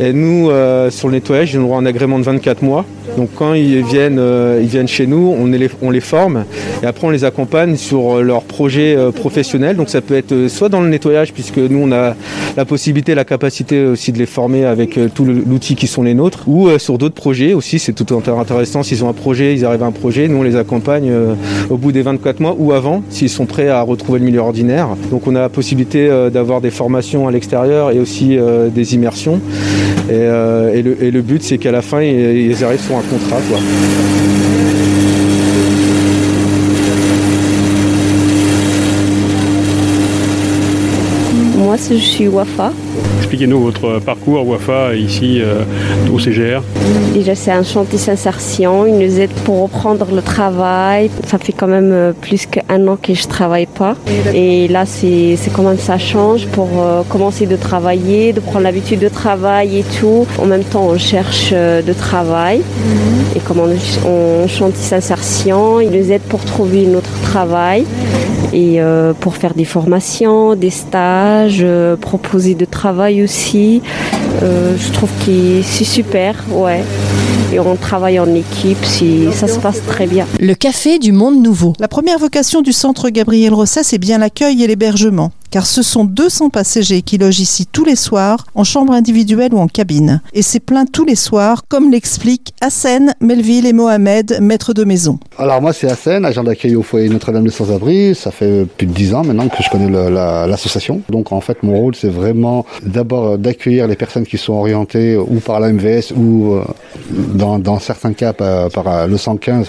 et nous euh, sur le nettoyage, ils ont droit à un agrément de vingt-quatre mois, donc Donc quand ils viennent, euh, ils viennent chez nous, on les, on les forme et après on les accompagne sur leurs projets euh, professionnels. Donc ça peut être soit dans le nettoyage puisque nous on a la possibilité, la capacité aussi de les former avec euh, tout le, l'outil qui sont les nôtres ou euh, sur d'autres projets aussi. C'est tout intéressant, s'ils ont un projet, ils arrivent à un projet, nous on les accompagne euh, au bout des vingt-quatre mois ou avant s'ils sont prêts à retrouver le milieu ordinaire. Donc on a la possibilité euh, d'avoir des formations à l'extérieur et aussi euh, des immersions. Et, euh, et, le, et le but c'est qu'à la fin ils, ils arrivent sur un contrat quoi. Moi je suis Wafa. Expliquez-nous votre parcours Wafa ici euh, au C G R. Déjà c'est un chantier d'insertion, ils nous aident pour reprendre le travail. Ça fait quand même plus qu'un an que je ne travaille pas. Et là c'est, c'est quand même ça change pour euh, commencer de travailler, de prendre l'habitude de travail et tout. En même temps on cherche euh, de travail. Mm-hmm. Et comme on, on chantier d'insertion, ils nous aident pour trouver notre travail. Et euh, pour faire des formations, des stages, euh, proposer de travail aussi. Euh, je trouve que c'est super, ouais. Et on travaille en équipe, si ça se passe très bien. Le Café du Monde Nouveau. La première vocation du Centre Gabriel Rosset, c'est bien l'accueil et l'hébergement. Car ce sont deux cents passagers qui logent ici tous les soirs, en chambre individuelle ou en cabine. Et c'est plein tous les soirs, comme l'expliquent Hassan, Melville et Mohamed, maîtres de maison. Alors moi c'est Hassan, agent d'accueil au foyer Notre-Dame des sans-abri. Ça fait plus de dix ans maintenant que je connais le, la, l'association. Donc en fait mon rôle c'est vraiment d'abord d'accueillir les personnes qui sont orientées ou par la M V S ou dans, dans certains cas par, par le cent quinze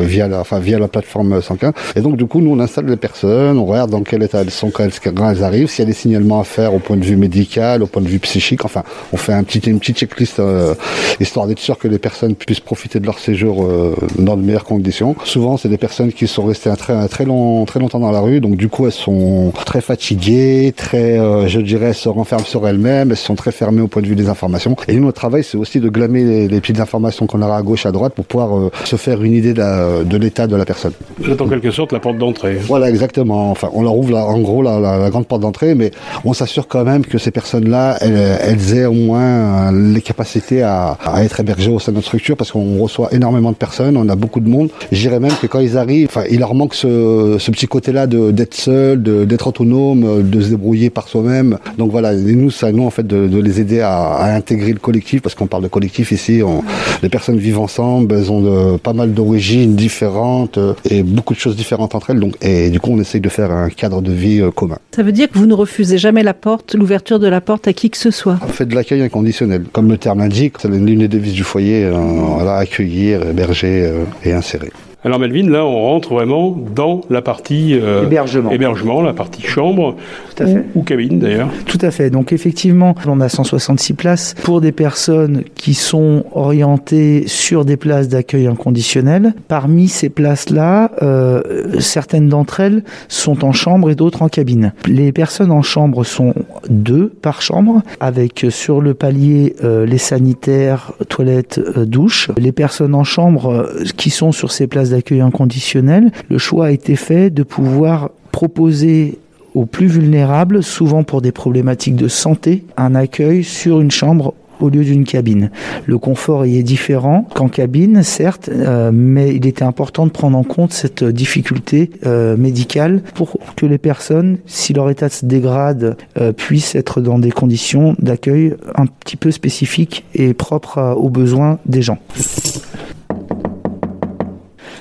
via la, enfin, via la plateforme cent quinze. Et donc du coup nous on installe les personnes, on regarde dans quel état elles sont, quand elles quand elles arrivent, s'il y a des signalements à faire au point de vue médical, au point de vue psychique, enfin, on fait un petit, une petite checklist euh, histoire d'être sûr que les personnes puissent profiter de leur séjour euh, dans de meilleures conditions. Souvent, c'est des personnes qui sont restées un très, un très, long, très longtemps dans la rue, donc du coup, elles sont très fatiguées, très, euh, je dirais, elles se renferment sur elles-mêmes, elles sont très fermées au point de vue des informations. Et nous, notre travail, c'est aussi de glamer les, les petites informations qu'on aura à gauche, à droite, pour pouvoir euh, se faire une idée de, la, de l'état de la personne. C'est en quelque sorte la porte d'entrée. Voilà, exactement. Enfin, on leur ouvre la, en gros la, la, la grande porte d'entrée, mais on s'assure quand même que ces personnes-là, elles, elles aient au moins les capacités à, à être hébergées au sein de notre structure, parce qu'on reçoit énormément de personnes, on a beaucoup de monde. Je dirais même que quand ils arrivent, enfin, il leur manque ce, ce petit côté-là de, d'être seul, de, d'être autonome, de se débrouiller par soi-même. Donc voilà, et nous, c'est à nous en fait de, de les aider à, à intégrer le collectif, parce qu'on parle de collectif ici. On, les personnes vivent ensemble, elles ont de, pas mal d'origines différentes et beaucoup de choses différentes entre elles. Donc, et du coup, on essaye de faire un cadre de vie euh, commun. Ça veut dire que vous ne refusez jamais la porte, l'ouverture de la porte à qui que ce soit. On fait de l'accueil inconditionnel, comme le terme l'indique. C'est l'une des devises du foyer, euh, voilà, accueillir, héberger euh, et insérer. Alors Melvin, là on rentre vraiment dans la partie euh, hébergement. hébergement, la partie chambre Tout à fait. Ou, ou cabine d'ailleurs. Tout à fait, donc effectivement on a cent soixante-six places pour des personnes qui sont orientées sur des places d'accueil inconditionnel. Parmi ces places-là, euh, certaines d'entre elles sont en chambre et d'autres en cabine. Les personnes en chambre sont deux par chambre, avec sur le palier euh, les sanitaires, toilettes, euh, douches. Les personnes en chambre euh, qui sont sur ces places d'accueil inconditionnel, le choix a été fait de pouvoir proposer aux plus vulnérables, souvent pour des problématiques de santé, un accueil sur une chambre au lieu d'une cabine. Le confort y est différent qu'en cabine, certes, euh, mais il était important de prendre en compte cette difficulté euh, médicale pour que les personnes, si leur état se dégrade, euh, puissent être dans des conditions d'accueil un petit peu spécifiques et propres euh, aux besoins des gens.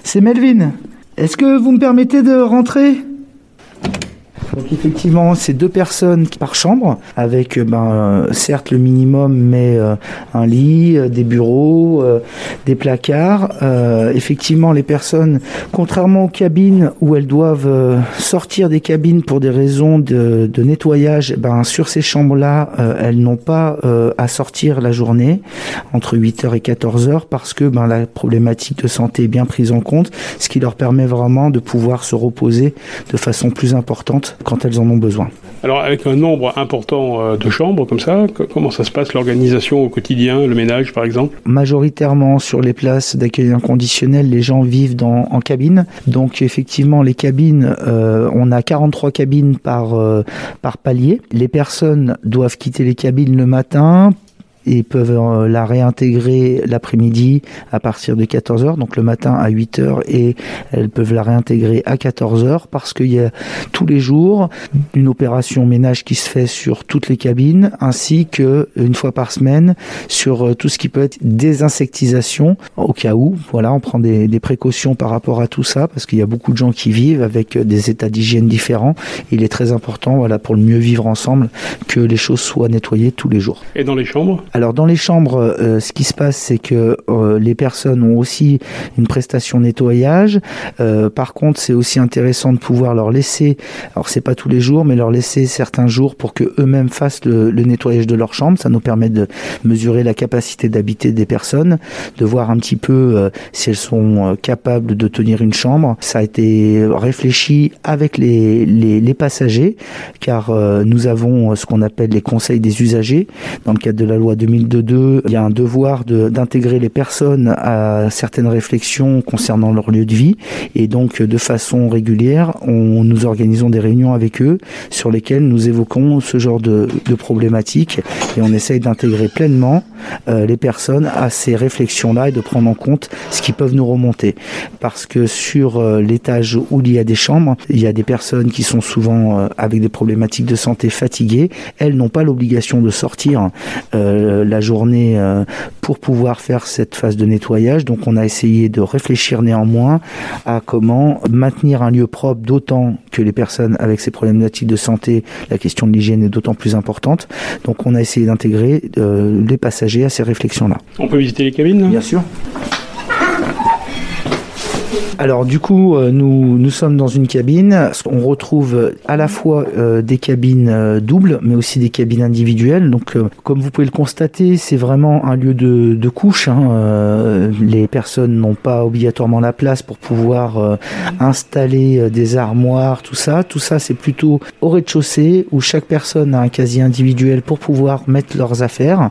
C'est Melvin. Est-ce que vous me permettez de rentrer ? Donc effectivement, c'est deux personnes par chambre, avec ben, certes le minimum, mais euh, un lit, euh, des bureaux, euh, des placards. Euh, effectivement, les personnes, contrairement aux cabines où elles doivent euh, sortir des cabines pour des raisons de, de nettoyage, ben, sur ces chambres-là, euh, elles n'ont pas euh, à sortir la journée entre huit heures et quatorze heures, parce que ben, la problématique de santé est bien prise en compte, ce qui leur permet vraiment de pouvoir se reposer de façon plus importante quand elles en ont besoin. Alors avec un nombre important de chambres comme ça, comment ça se passe l'organisation au quotidien, le ménage par exemple ? Majoritairement sur les places d'accueil inconditionnel, les gens vivent dans, en cabine. Donc effectivement les cabines, euh, on a quarante-trois cabines par, euh, par palier. Les personnes doivent quitter les cabines le matin et peuvent la réintégrer l'après-midi à partir de quatorze heures, donc le matin à huit heures, et elles peuvent la réintégrer à quatorze heures, parce qu'il y a tous les jours une opération ménage qui se fait sur toutes les cabines, ainsi qu'une fois par semaine sur tout ce qui peut être désinsectisation, au cas où, voilà, on prend des, des précautions par rapport à tout ça, parce qu'il y a beaucoup de gens qui vivent avec des états d'hygiène différents. Il est très important, voilà, pour le mieux vivre ensemble, que les choses soient nettoyées tous les jours. Et dans les chambres ? Alors dans les chambres, euh, ce qui se passe, c'est que euh, les personnes ont aussi une prestation nettoyage. Euh, par contre, c'est aussi intéressant de pouvoir leur laisser, alors c'est pas tous les jours, mais leur laisser certains jours pour que eux-mêmes fassent le, le nettoyage de leur chambre. Ça nous permet de mesurer la capacité d'habiter des personnes, de voir un petit peu euh, si elles sont euh, capables de tenir une chambre. Ça a été réfléchi avec les, les, les passagers, car euh, nous avons ce qu'on appelle les conseils des usagers. Dans le cadre de la loi deux mille deux, il y a un devoir de, d'intégrer les personnes à certaines réflexions concernant leur lieu de vie, et donc de façon régulière on, nous organisons des réunions avec eux sur lesquelles nous évoquons ce genre de, de problématiques, et on essaye d'intégrer pleinement euh, les personnes à ces réflexions-là et de prendre en compte ce qu'ils peuvent nous remonter, parce que sur euh, l'étage où il y a des chambres, il y a des personnes qui sont souvent euh, avec des problématiques de santé, fatiguées. Elles n'ont pas l'obligation de sortir euh, la journée euh, pour pouvoir faire cette phase de nettoyage. Donc on a essayé de réfléchir néanmoins à comment maintenir un lieu propre, d'autant que les personnes avec ces problématiques de santé, la question de l'hygiène est d'autant plus importante. Donc on a essayé d'intégrer euh, les passagers à ces réflexions-là. On peut visiter les cabines ? Bien sûr. Alors du coup, nous, nous sommes dans une cabine. On retrouve à la fois euh, des cabines euh, doubles, mais aussi des cabines individuelles. Donc euh, comme vous pouvez le constater, c'est vraiment un lieu de, de couche. Hein. Euh, les personnes n'ont pas obligatoirement la place pour pouvoir euh, installer euh, des armoires, tout ça. Tout ça, c'est plutôt au rez-de-chaussée où chaque personne a un casier individuel pour pouvoir mettre leurs affaires.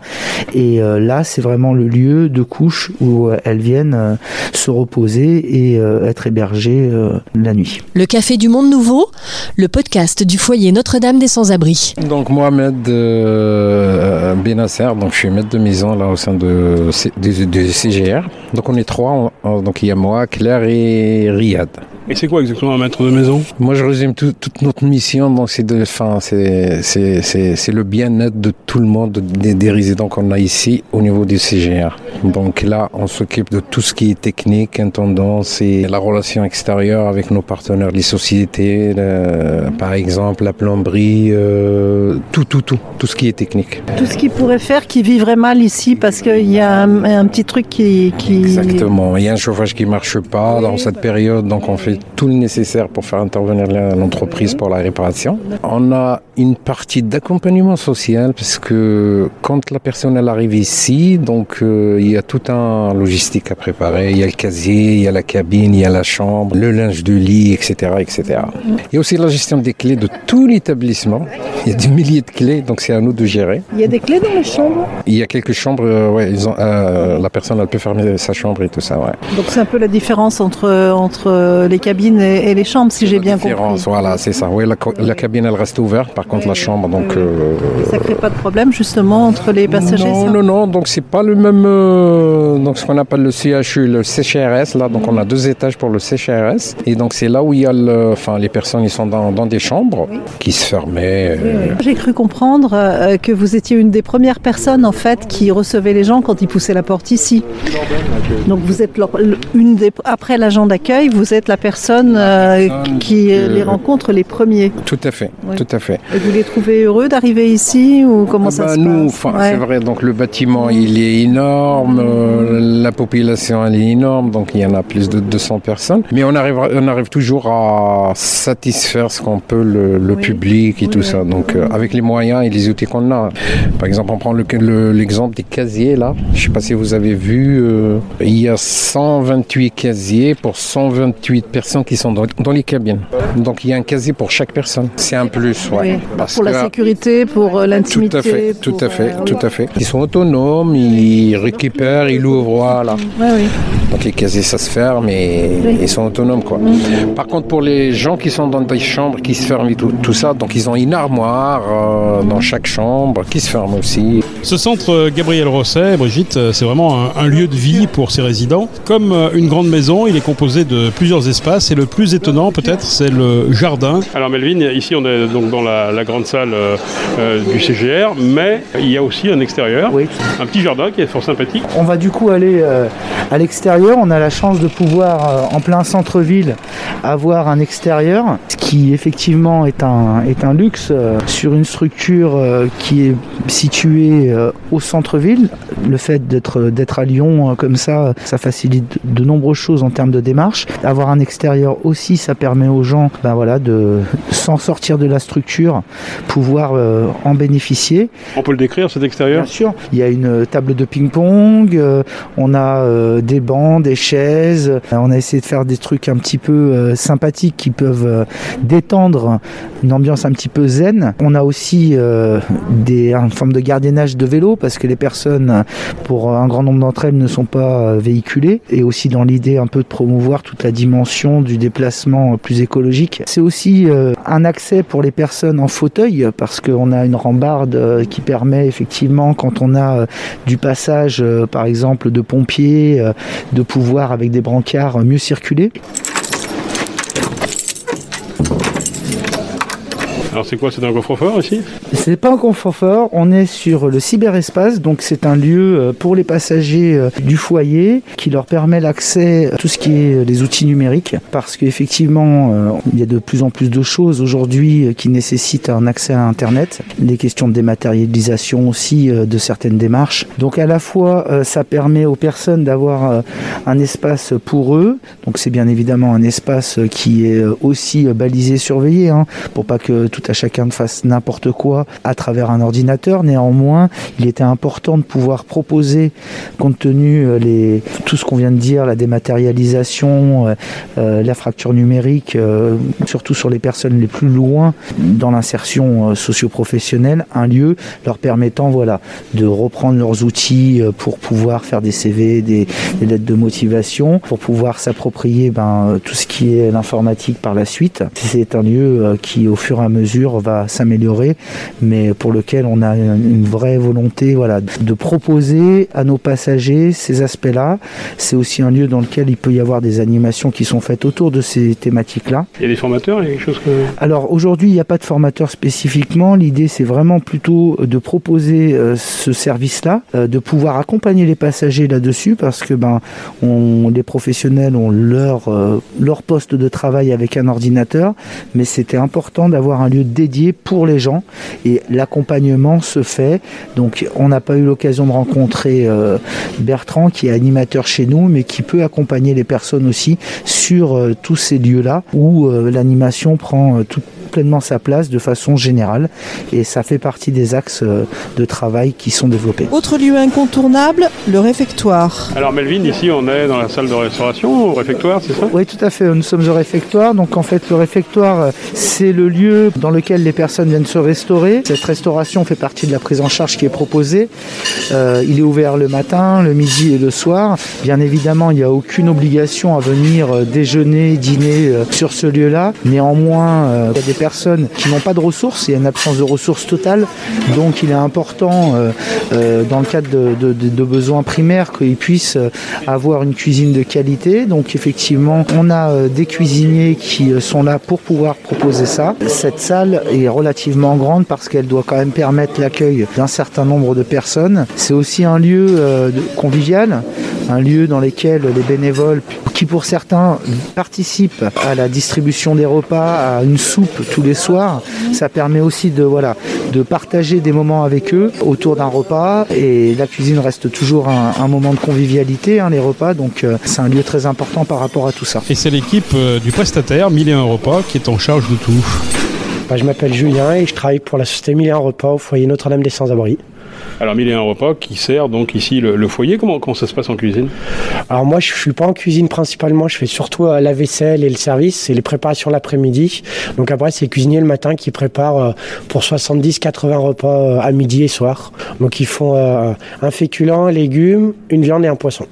Et euh, là, c'est vraiment le lieu de couche où euh, elles viennent euh, se reposer et euh, être hébergées euh, la nuit. Le Café du Monde Nouveau, le podcast du foyer Notre-Dame des sans-abri. Donc Mohamed euh, Benasser, donc je suis maître de maison là au sein de, de, de C G R. Donc on est trois, on, donc il y a moi, Claire et Riyad. Et c'est quoi exactement un maître de maison ? Moi je résume tout, toute notre mission, donc c'est, de, enfin, c'est, c'est, c'est, c'est le bien-être de tout le monde, des, des résidents qu'on a ici au niveau du C G R. Donc là on s'occupe de tout ce qui est technique, intendance et la relation extérieure avec nos partenaires, les sociétés, le, par exemple la plomberie, euh, tout, tout, tout, tout ce qui est technique. Tout ce qui pourrait faire qu'ils vivraient mal ici parce qu'il y a un, un petit truc qui, qui... Exactement, il y a un chauffage qui ne marche pas oui, dans cette bah... période, donc on fait tout le nécessaire pour faire intervenir l'entreprise pour la réparation. On a une partie d'accompagnement social parce que quand la personne elle arrive ici, donc euh, il y a tout un logistique à préparer. Il y a le casier, il y a la cabine, il y a la chambre, le linge de lit, et cetera, et cetera. Il y a aussi la gestion des clés de tout l'établissement. Il y a des milliers de clés, donc c'est à nous de gérer. Il y a des clés dans les chambres ? Il y a quelques chambres, euh, ouais, ils ont, euh, la personne elle peut fermer sa chambre et tout ça. Ouais. Donc c'est un peu la différence entre, entre les cabine et les chambres, si c'est j'ai bien compris. Voilà, c'est ça. Oui, la, co- la cabine, elle reste ouverte. Par contre, oui, la chambre, donc... Euh... Ça ne crée pas de problème, justement, entre les passagers ? Non, ça non, non. Donc, c'est pas le même... Euh, donc, ce qu'on appelle le C H U, le C H R S. Là, donc, on a deux étages pour le C H R S. Et donc, c'est là où il y a le... Enfin, les personnes, ils sont dans, dans des chambres oui. qui se fermaient. Oui, oui. J'ai cru comprendre euh, que vous étiez une des premières personnes, en fait, qui recevait les gens quand ils poussaient la porte ici. Donc, vous êtes leur, une des... Après l'agent d'accueil, vous êtes la personne Personnes euh, qui euh, les rencontrent les premiers. Tout à fait, ouais. tout à fait. Et vous les trouvez heureux d'arriver ici ou comment ah ça bah se nous, passe ouais. C'est vrai, donc le bâtiment mmh. il est énorme, euh, la population elle est énorme, donc il y en a plus de deux cents personnes. Mais on arrive, on arrive toujours à satisfaire ce qu'on peut le, le oui. public et oui, tout oui. ça. Donc euh, avec les moyens et les outils qu'on a. Par exemple, on prend le, le, l'exemple des casiers là. Je ne sais pas si vous avez vu, euh, il y a cent vingt-huit casiers pour cent vingt-huit personnes. personnes qui sont dans, dans les cabines. Donc il y a un casier pour chaque personne. C'est un plus, ouais. Oui. Parce pour la que, sécurité, pour l'intimité. Tout à fait, tout à fait, euh, tout à fait. Ils sont autonomes, ils récupèrent, ils ouvrent, voilà. Oui, oui. Donc les casiers ça se ferme et oui. ils sont autonomes quoi. Oui. Par contre pour les gens qui sont dans des chambres qui se ferment et tout, tout ça, donc ils ont une armoire euh, dans chaque chambre qui se ferme aussi. Ce centre Gabriel Rosset, Brigitte, c'est vraiment un, un lieu de vie pour ses résidents. Comme une grande maison, il est composé de plusieurs espaces. C'est le plus étonnant peut-être, c'est le jardin. Alors Melvin, ici on est donc dans la, la grande salle euh, du C G R, mais il y a aussi un extérieur, oui. un petit jardin qui est fort sympathique. On va du coup aller euh, à l'extérieur, on a la chance de pouvoir euh, en plein centre-ville avoir un extérieur, ce qui effectivement est un, est un luxe euh, sur une structure euh, qui est située euh, au centre-ville. Le fait d'être, d'être à Lyon euh, comme ça, ça facilite de nombreuses choses en termes de démarche. Avoir un extérieur aussi, ça permet aux gens ben voilà, de sans sortir de la structure, pouvoir euh, en bénéficier. On peut le décrire cet extérieur ? Bien sûr. Il y a une table de ping-pong, euh, on a euh, des bancs, des chaises, euh, on a essayé de faire des trucs un petit peu euh, sympathiques qui peuvent euh, détendre une ambiance un petit peu zen. On a aussi euh, des, une forme de gardiennage de vélo parce que les personnes, pour un grand nombre d'entre elles, ne sont pas véhiculées et aussi dans l'idée un peu de promouvoir toute la dimension du déplacement plus écologique. C'est aussi euh, un accès pour les personnes en fauteuil parce qu'on a une rambarde euh, qui permet effectivement quand on a euh, du passage euh, par exemple de pompiers euh, de pouvoir avec des brancards euh, mieux circuler. Alors c'est quoi, c'est un confort-fort ici ? C'est pas un confort-fort, on est sur le cyberespace, donc c'est un lieu pour les passagers du foyer qui leur permet l'accès à tout ce qui est les outils numériques, parce qu'effectivement il y a de plus en plus de choses aujourd'hui qui nécessitent un accès à Internet, les questions de dématérialisation aussi de certaines démarches. Donc à la fois ça permet aux personnes d'avoir un espace pour eux, donc c'est bien évidemment un espace qui est aussi balisé, surveillé, hein, pour pas que tout à chacun ne fasse n'importe quoi à travers un ordinateur. Néanmoins, il était important de pouvoir proposer, compte tenu les, tout ce qu'on vient de dire, la dématérialisation, euh, la fracture numérique, euh, surtout sur les personnes les plus loin dans l'insertion euh, socio-professionnelle, un lieu leur permettant voilà, de reprendre leurs outils pour pouvoir faire des C V, des, des lettres de motivation, pour pouvoir s'approprier ben, tout ce qui est l'informatique par la suite. C'est un lieu qui, au fur et à mesure, va s'améliorer, mais pour lequel on a une vraie volonté voilà, de proposer à nos passagers ces aspects-là. C'est aussi un lieu dans lequel il peut y avoir des animations qui sont faites autour de ces thématiques-là. Il y a des formateurs, il y a quelque chose que... Alors aujourd'hui, il n'y a pas de formateurs spécifiquement. L'idée, c'est vraiment plutôt de proposer euh, ce service-là, euh, de pouvoir accompagner les passagers là-dessus, parce que ben, on, les professionnels ont leur, euh, leur poste de travail avec un ordinateur, mais c'était important d'avoir un lieu dédié pour les gens et l'accompagnement se fait. Donc on n'a pas eu l'occasion de rencontrer euh, Bertrand qui est animateur chez nous mais qui peut accompagner les personnes aussi sur euh, tous ces lieux-là où euh, l'animation prend euh, tout, pleinement sa place de façon générale et ça fait partie des axes euh, de travail qui sont développés. Autre lieu incontournable, le réfectoire. Alors Melvin, ici on est dans la salle de restauration au réfectoire, c'est ça ? Oui, tout à fait, nous sommes au réfectoire. Donc en fait le réfectoire c'est le lieu dans lequel les personnes viennent se restaurer. Cette restauration fait partie de la prise en charge qui est proposée. Euh, il est ouvert le matin, le midi et le soir. Bien évidemment, il n'y a aucune obligation à venir euh, déjeuner, dîner euh, sur ce lieu-là. Néanmoins, euh, il y a des personnes qui n'ont pas de ressources, il y a une absence de ressources totale. Donc il est important, euh, euh, dans le cadre de, de, de, de besoins primaires, qu'ils puissent euh, avoir une cuisine de qualité. Donc effectivement, on a euh, des cuisiniers qui euh, sont là pour pouvoir proposer ça. Cette salle est relativement grande parce qu'elle doit quand même permettre l'accueil d'un certain nombre de personnes. C'est aussi un lieu euh, convivial, un lieu dans lequel les bénévoles, qui pour certains participent à la distribution des repas, à une soupe tous les soirs, ça permet aussi de, voilà, de partager des moments avec eux autour d'un repas. Et la cuisine reste toujours un, un moment de convivialité, hein, les repas, donc euh, c'est un lieu très important par rapport à tout ça. Et c'est l'équipe euh, du prestataire Mille et un Repas qui est en charge de tout. Bah, je m'appelle Julien et je travaille pour la société Mille et un Repas au foyer Notre-Dame des sans-abri. Alors Mille et un Repas qui sert donc ici le, le foyer, comment, comment ça se passe en cuisine ? Alors moi je ne suis pas en cuisine principalement, je fais surtout euh, la vaisselle et le service et les préparations l'après-midi. Donc après c'est les cuisiniers le matin qui préparent euh, pour soixante-dix à quatre-vingts repas euh, à midi et soir. Donc ils font euh, un féculent, un légume, une viande et un poisson.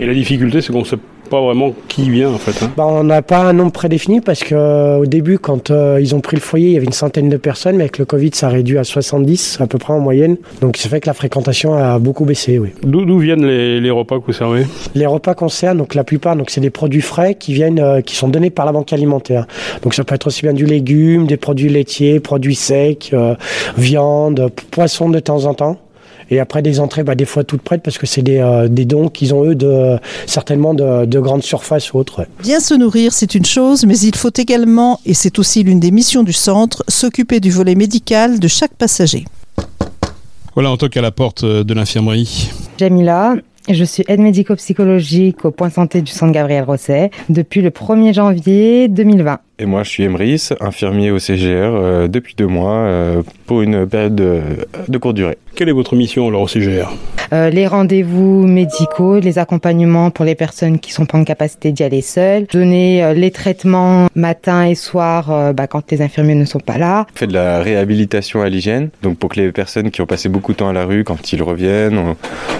Et la difficulté c'est qu'on se... pas vraiment qui vient en fait. Hein. Bah, on n'a pas un nombre prédéfini parce que euh, au début quand euh, ils ont pris le foyer il y avait une centaine de personnes mais avec le Covid ça a réduit à soixante-dix à peu près en moyenne, donc ça fait que la fréquentation a beaucoup baissé. Oui. D'où, d'où viennent les, les repas que vous servez ? Les repas qu'on sert, donc la plupart donc, c'est des produits frais qui, viennent, euh, qui sont donnés par la banque alimentaire. Donc ça peut être aussi bien du légume, des produits laitiers, produits secs, euh, viande, poisson de temps en temps. Et après des entrées, bah, des fois toutes prêtes parce que c'est des, euh, des dons qu'ils ont eux de certainement de, de grandes surfaces ou autres. Ouais. Bien se nourrir, c'est une chose, mais il faut également, et c'est aussi l'une des missions du centre, s'occuper du volet médical de chaque passager. Voilà, on toque à la porte de l'infirmerie. Jamila, je suis aide médico-psychologique au point santé du Centre Gabriel Rosset depuis le premier janvier deux mille vingt. Et moi, je suis Emrys, infirmier au C G R euh, depuis deux mois euh, pour une période de, de courte durée. Quelle est votre mission alors au C G R ? euh, Les rendez-vous médicaux, les accompagnements pour les personnes qui ne sont pas en capacité d'y aller seules, donner euh, les traitements matin et soir euh, bah, quand les infirmiers ne sont pas là. On fait de la réhabilitation à l'hygiène, donc pour que les personnes qui ont passé beaucoup de temps à la rue, quand ils reviennent, on,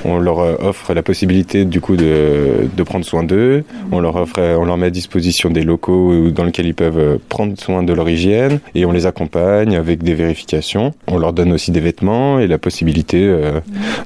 on leur offre offre la possibilité du coup de, de prendre soin d'eux, on leur offre, on leur met à disposition des locaux dans lesquels ils peuvent prendre soin de leur hygiène et on les accompagne avec des vérifications. On leur donne aussi des vêtements et la possibilité euh,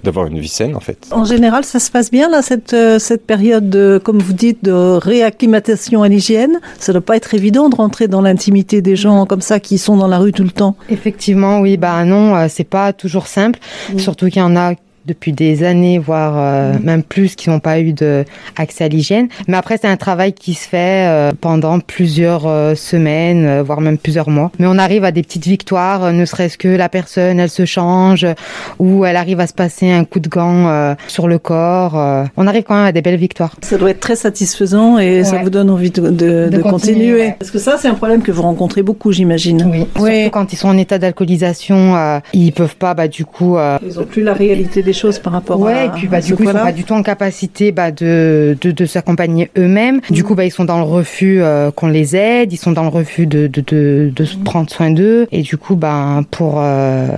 d'avoir une vie saine en fait. En général, ça se passe bien là, cette, cette période, de, comme vous dites, de réacclimatation à l'hygiène. Ça ne doit pas être évident de rentrer dans l'intimité des gens comme ça qui sont dans la rue tout le temps. Effectivement, oui, bah non, c'est pas toujours simple, oui. Surtout qu'il y en a depuis des années, voire euh, mmh. même plus, qui n'ont pas eu de accès à l'hygiène. Mais après, c'est un travail qui se fait euh, pendant plusieurs euh, semaines, euh, voire même plusieurs mois. Mais on arrive à des petites victoires, euh, ne serait-ce que la personne, elle se change, euh, ou elle arrive à se passer un coup de gant euh, sur le corps. Euh, on arrive quand même à des belles victoires. Ça doit être très satisfaisant et ouais. ça vous donne envie de, de, de, de continuer. continuer. Ouais. Parce que ça, c'est un problème que vous rencontrez beaucoup, j'imagine. Oui, oui. Surtout quand ils sont en état d'alcoolisation, euh, ils peuvent pas, bah du coup... Euh, ils ont plus la réalité des choses par rapport ouais, à... Ouais, et puis bah, du coup, ils ne sont pas du tout en capacité bah, de, de, de s'accompagner eux-mêmes. Du coup, bah, ils sont dans le refus euh, qu'on les aide, ils sont dans le refus de, de, de, de prendre soin d'eux. Et du coup, bah, pour euh,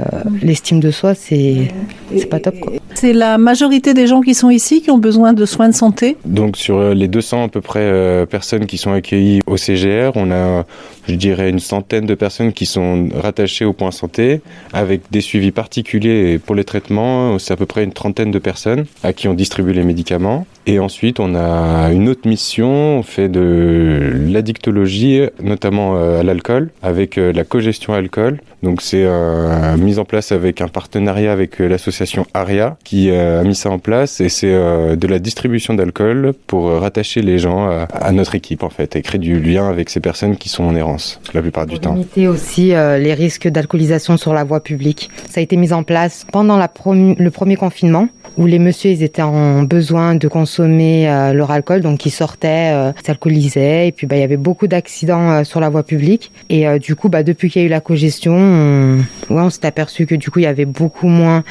l'estime de soi, c'est, c'est pas top, quoi. C'est la majorité des gens qui sont ici qui ont besoin de soins de santé. Donc, sur les deux cents à peu près euh, personnes qui sont accueillies au C G R, on a, je dirais, une centaine de personnes qui sont rattachées au point santé, avec des suivis particuliers pour les traitements. C'est à peu près une trentaine de personnes à qui on distribue les médicaments. Et ensuite, on a une autre mission, on fait de l'addictologie, notamment à l'alcool, avec la cogestion alcool. Donc c'est euh, mis en place avec un partenariat avec l'association ARIA qui euh, a mis ça en place et c'est euh, de la distribution d'alcool pour euh, rattacher les gens à, à notre équipe en fait et créer du lien avec ces personnes qui sont en errance la plupart du temps. Limiter aussi euh, les risques d'alcoolisation sur la voie publique. Ça a été mis en place pendant la promi- le premier confinement où les messieurs ils étaient en besoin de consommer euh, leur alcool, donc ils sortaient, euh, s'alcoolisaient et puis bah, il y avait beaucoup d'accidents euh, sur la voie publique et euh, du coup bah, depuis qu'il y a eu la cogestion On, ouais, on s'est aperçu que du coup il y avait beaucoup moins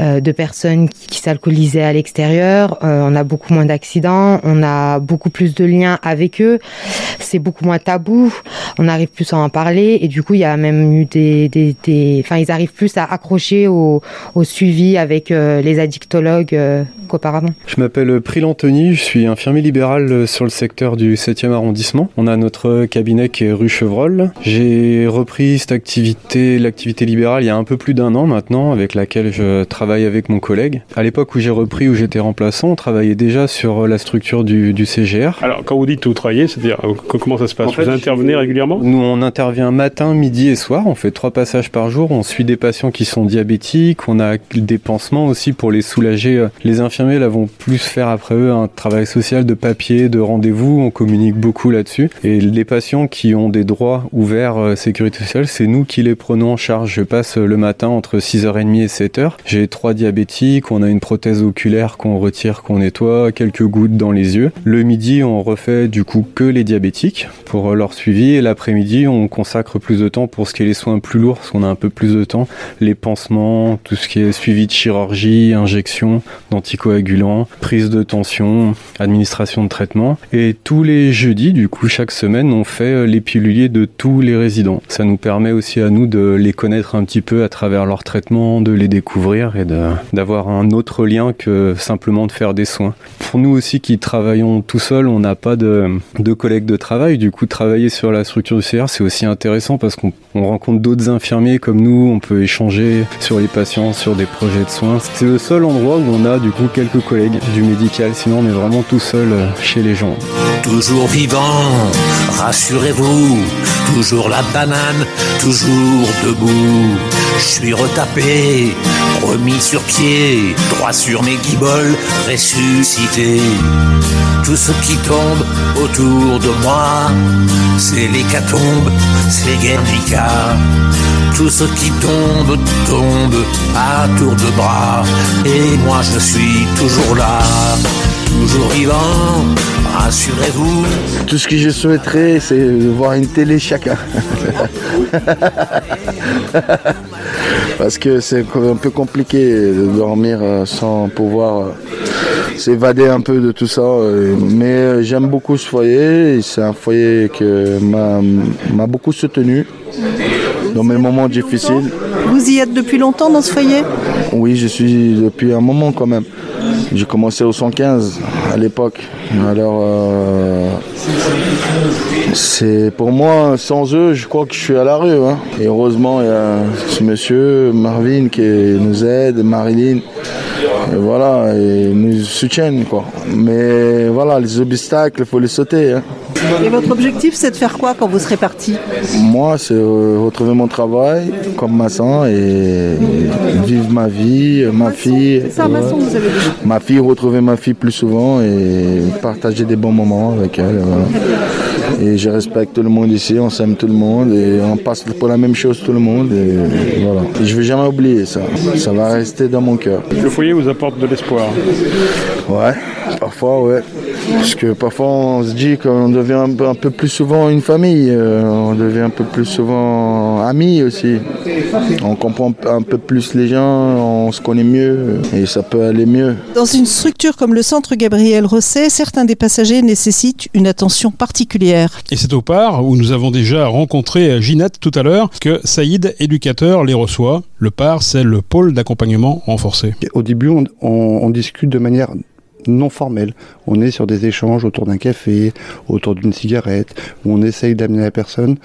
euh, de personnes qui, qui s'alcoolisaient à l'extérieur, euh, on a beaucoup moins d'accidents, on a beaucoup plus de liens avec eux, c'est beaucoup moins tabou, on arrive plus à en parler et du coup il y a même eu des... des, des... Enfin ils arrivent plus à accrocher au, au suivi avec euh, les addictologues euh, qu'auparavant. Je m'appelle Prilon Anthony, je suis infirmier libéral sur le secteur du septième arrondissement. On a notre cabinet qui est rue Chevreul. J'ai repris cette activité l'activité libérale il y a un peu plus d'un an maintenant, avec laquelle je travaille avec mon collègue. À l'époque où j'ai repris, où j'étais remplaçant, on travaillait déjà sur la structure du, du C G R. Alors quand vous dites vous travaillez, c'est-à-dire comment ça se passe en fait, vous intervenez régulièrement? Nous on intervient matin, midi et soir, on fait trois passages par jour, on suit des patients qui sont diabétiques, on a des pansements aussi pour les soulager. Les infirmiers là vont plus faire après eux un travail social de papier, de rendez-vous, on communique beaucoup là-dessus et les patients qui ont des droits ouverts euh, sécurité sociale, c'est nous qui les prenons en charge. Je passe le matin entre six heures trente et sept heures. J'ai trois diabétiques, on a une prothèse oculaire qu'on retire, qu'on nettoie, quelques gouttes dans les yeux. Le midi, on refait du coup que les diabétiques pour leur suivi et l'après-midi, on consacre plus de temps pour ce qui est les soins plus lourds, parce qu'on a un peu plus de temps, les pansements, tout ce qui est suivi de chirurgie, injection d'anticoagulants, prise de tension, administration de traitement. Et tous les jeudis, du coup, chaque semaine, on fait les piluliers de tous les résidents. Ça nous permet aussi à nous de de les connaître un petit peu à travers leur traitement, de les découvrir et de, d'avoir un autre lien que simplement de faire des soins. Pour nous aussi qui travaillons tout seuls, on n'a pas de, de collègues de travail. Du coup, travailler sur la structure du C R, c'est aussi intéressant parce qu'on on rencontre d'autres infirmiers comme nous, on peut échanger sur les patients, sur des projets de soins. C'est le seul endroit où on a du coup quelques collègues du médical, sinon on est vraiment tout seul chez les gens. Toujours vivant, rassurez-vous, toujours la banane, toujours debout. Je suis retapé, remis sur pied, droit sur mes guiboles, ressuscité. Tout ce qui tombe autour de moi, c'est l'hécatombe, c'est Guernica. Tout ce qui tombe, tombe à tour de bras. Et moi je suis toujours là, toujours vivant, rassurez-vous. Tout ce que je souhaiterais, c'est de voir une télé chacun. Parce que c'est un peu compliqué de dormir sans pouvoir s'évader un peu de tout ça. Mais j'aime beaucoup ce foyer, c'est un foyer qui m'a, m'a beaucoup soutenu dans mes moments difficiles. Vous y êtes depuis longtemps dans ce foyer ? Oui, je suis depuis un moment quand même. J'ai commencé au cent quinze à l'époque. Alors, euh, c'est pour moi, sans eux, je crois que je suis à la rue. Hein. Et heureusement, il y a ce monsieur, Marvin, qui nous aide, Marilyn. Et voilà, ils nous soutiennent, quoi. Mais voilà, les obstacles, il faut les sauter. Hein. Et votre objectif, c'est de faire quoi quand vous serez parti ? Moi, c'est euh, retrouver mon travail comme maçon et, et vivre ma vie, ma maçon, fille. C'est ça, ouais. Maçon, vous avez dit. Ma fille, retrouver ma fille plus souvent et partager des bons moments avec elle. Voilà. Et je respecte tout le monde ici, on s'aime tout le monde et on passe pour la même chose tout le monde. Et, et voilà. Et je ne vais jamais oublier ça. Ça va rester dans mon cœur. Le foyer vous apporte de l'espoir ? Ouais, parfois, ouais. Parce que parfois on se dit qu'on devient un peu, un peu plus souvent une famille, euh, on devient un peu plus souvent amis aussi. On comprend un peu plus les gens, on se connaît mieux et ça peut aller mieux. Dans une structure comme le Centre Gabriel Rosset, certains des passagers nécessitent une attention particulière. Et c'est au P A R où nous avons déjà rencontré Ginette tout à l'heure que Saïd, éducateur, les reçoit. Le P A R, c'est le Pôle d'accompagnement renforcé. Au début, on, on, on discute de manière non formel. On est sur des échanges autour d'un café, autour d'une cigarette, où on essaye d'amener la personne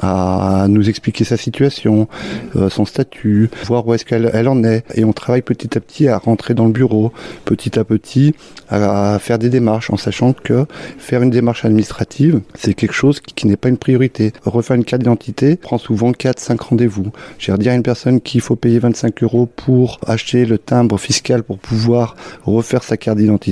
à nous expliquer sa situation, euh, son statut, voir où est-ce qu'elle elle en est. Et on travaille petit à petit à rentrer dans le bureau, petit à petit à, à faire des démarches, en sachant que faire une démarche administrative, c'est quelque chose qui, qui n'est pas une priorité. Refaire une carte d'identité prend souvent quatre à cinq rendez-vous. J'ai dire à une personne qu'il faut payer vingt-cinq euros pour acheter le timbre fiscal pour pouvoir refaire sa carte d'identité,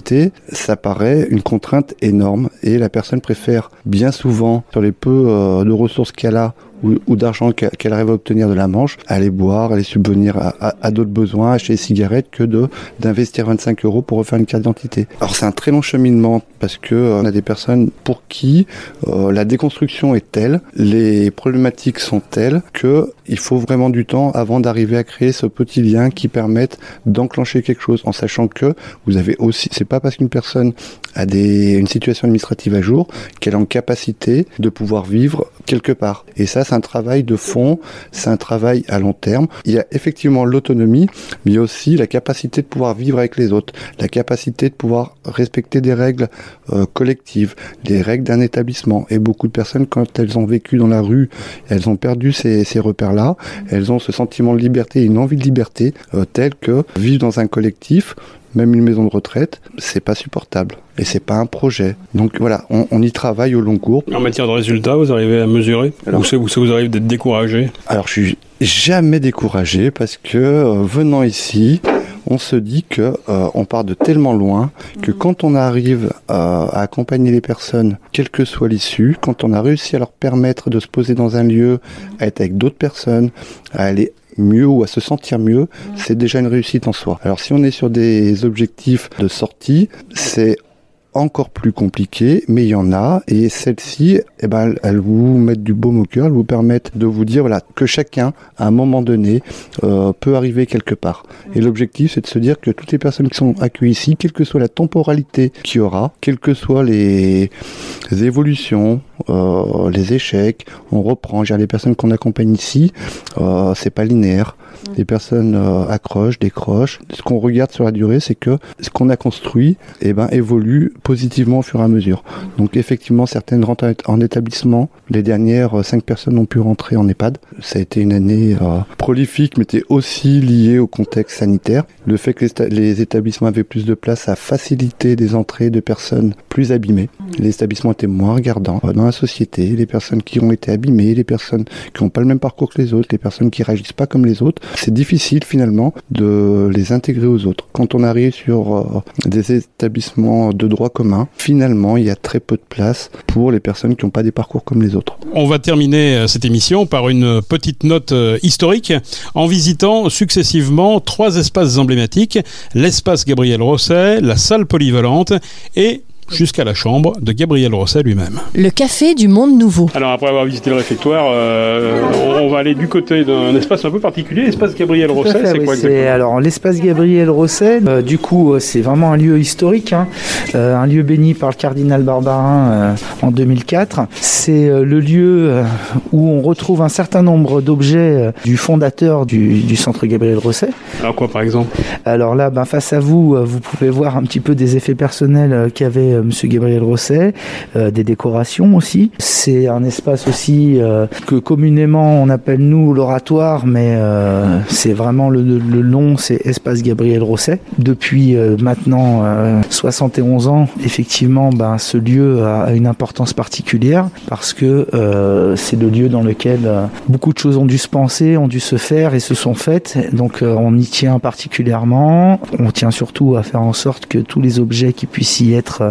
ça paraît une contrainte énorme et la personne préfère bien souvent, sur les peu euh, de ressources qu'elle a ou, ou d'argent qu'elle arrive à obtenir de la manche, aller boire, aller subvenir à, à, à d'autres besoins, acheter des cigarettes, que de, d'investir vingt-cinq euros pour refaire une carte d'identité. Alors c'est un très long cheminement parce qu'on euh, a des personnes pour qui euh, la déconstruction est telle, les problématiques sont telles qu'il faut vraiment du temps avant d'arriver à créer ce petit lien qui permette d'enclencher quelque chose, en sachant que vous avez aussi, c'est pas parce qu'une personne a des, une situation administrative à jour qu'elle est en capacité de pouvoir vivre quelque part. Et ça, c'est un travail de fond, c'est un travail à long terme. Il y a effectivement l'autonomie, mais il y a aussi la capacité de pouvoir vivre avec les autres, la capacité de pouvoir respecter des règles euh, collectives, des règles d'un établissement. Et beaucoup de personnes, quand elles ont vécu dans la rue, elles ont perdu ces, ces repères-là, elles ont ce sentiment de liberté, une envie de liberté, euh, telle que vivre dans un collectif, même une maison de retraite, c'est pas supportable. Et c'est pas un projet. Donc voilà, on, on y travaille au long cours. En matière de résultats, vous arrivez à mesurer ? Alors, ou, ça, ou ça vous arrive d'être découragé ? Alors je suis jamais découragé parce que euh, venant ici, on se dit que euh, on part de tellement loin que quand on arrive euh, à accompagner les personnes, quelle que soit l'issue, quand on a réussi à leur permettre de se poser dans un lieu, à être avec d'autres personnes, à aller mieux ou à se sentir mieux, c'est déjà une réussite en soi. Alors si on est sur des objectifs de sortie, c'est encore plus compliqué, mais il y en a, et celles-ci, eh ben, elles vous mettent du baume au cœur, elles vous permettent de vous dire voilà, que chacun, à un moment donné, euh, peut arriver quelque part. Et l'objectif, c'est de se dire que toutes les personnes qui sont accueillies ici, quelle que soit la temporalité qu'il y aura, quelles que soient les, les évolutions, euh, les échecs, on reprend. Genre, les personnes qu'on accompagne ici, euh, c'est pas linéaire. Les personnes euh, accrochent, décrochent. Ce qu'on regarde sur la durée, c'est que ce qu'on a construit eh ben, évolue positivement au fur et à mesure. Donc effectivement, certaines rentrent en établissement. Les dernières, cinq personnes ont pu rentrer en EHPAD. Ça a été une année euh, prolifique, mais était aussi liée au contexte sanitaire. Le fait que les établissements avaient plus de place a facilité des entrées de personnes plus abîmées. Les établissements étaient moins regardants dans la société. Les personnes qui ont été abîmées, les personnes qui n'ont pas le même parcours que les autres, les personnes qui ne réagissent pas comme les autres, c'est difficile finalement de les intégrer aux autres. Quand on arrive sur euh, des établissements de droit commun, finalement il y a très peu de place pour les personnes qui n'ont pas des parcours comme les autres. On va terminer cette émission par une petite note euh, historique en visitant successivement trois espaces emblématiques, l'espace Gabriel Rosset, la salle polyvalente et jusqu'à la chambre de Gabriel Rosset lui-même. Le Café du Monde Nouveau. Alors après avoir visité le réfectoire, euh, on va aller du côté d'un espace un peu particulier, l'espace Gabriel Rosset, c'est oui, quoi c'est, exactement ? Alors l'espace Gabriel Rosset, euh, du coup euh, c'est vraiment un lieu historique, hein, euh, un lieu béni par le cardinal Barbarin euh, en deux mille quatre. C'est euh, le lieu euh, où on retrouve un certain nombre d'objets euh, du fondateur du, du Centre Gabriel Rosset. Alors quoi par exemple ? Alors là, ben, face à vous, euh, vous pouvez voir un petit peu des effets personnels euh, qu'avait euh, M. Gabriel Rosset, euh, des décorations aussi. C'est un espace aussi euh, que communément on appelle nous l'oratoire, mais euh, c'est vraiment le, le nom, c'est Espace Gabriel Rosset. Depuis euh, maintenant euh, soixante et onze ans, effectivement, ben, ce lieu a une importance particulière parce que euh, c'est le lieu dans lequel euh, beaucoup de choses ont dû se penser, ont dû se faire et se sont faites. Donc euh, on y tient particulièrement. On tient surtout à faire en sorte que tous les objets qui puissent y être euh,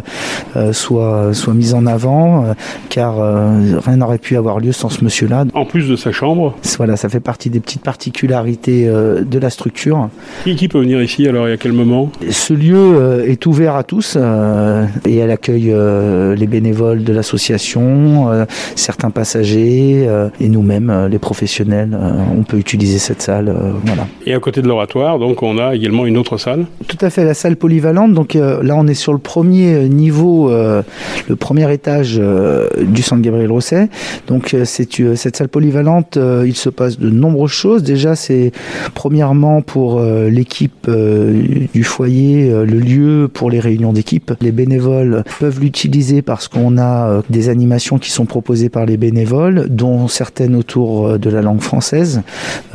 Euh, soit, soit mise en avant euh, car euh, rien n'aurait pu avoir lieu sans ce monsieur-là. En plus de sa chambre. Voilà, ça fait partie des petites particularités euh, de la structure. Et qui peut venir ici alors et à quel moment ? Ce lieu euh, est ouvert à tous euh, et elle accueille euh, les bénévoles de l'association, euh, certains passagers euh, et nous-mêmes, euh, les professionnels. Euh, on peut utiliser cette salle. Euh, voilà. Et à côté de l'oratoire, donc on a également une autre salle ? Tout à fait, la salle polyvalente. Donc euh, là, on est sur le premier niveau. Niveau, euh, le premier étage euh, du Centre Gabriel Rosset. Donc euh, c'est, euh, cette salle polyvalente, euh, il se passe de nombreuses choses. Déjà, c'est premièrement pour euh, l'équipe euh, du foyer, euh, le lieu pour les réunions d'équipe. Les bénévoles peuvent l'utiliser parce qu'on a euh, des animations qui sont proposées par les bénévoles, dont certaines autour euh, de la langue française.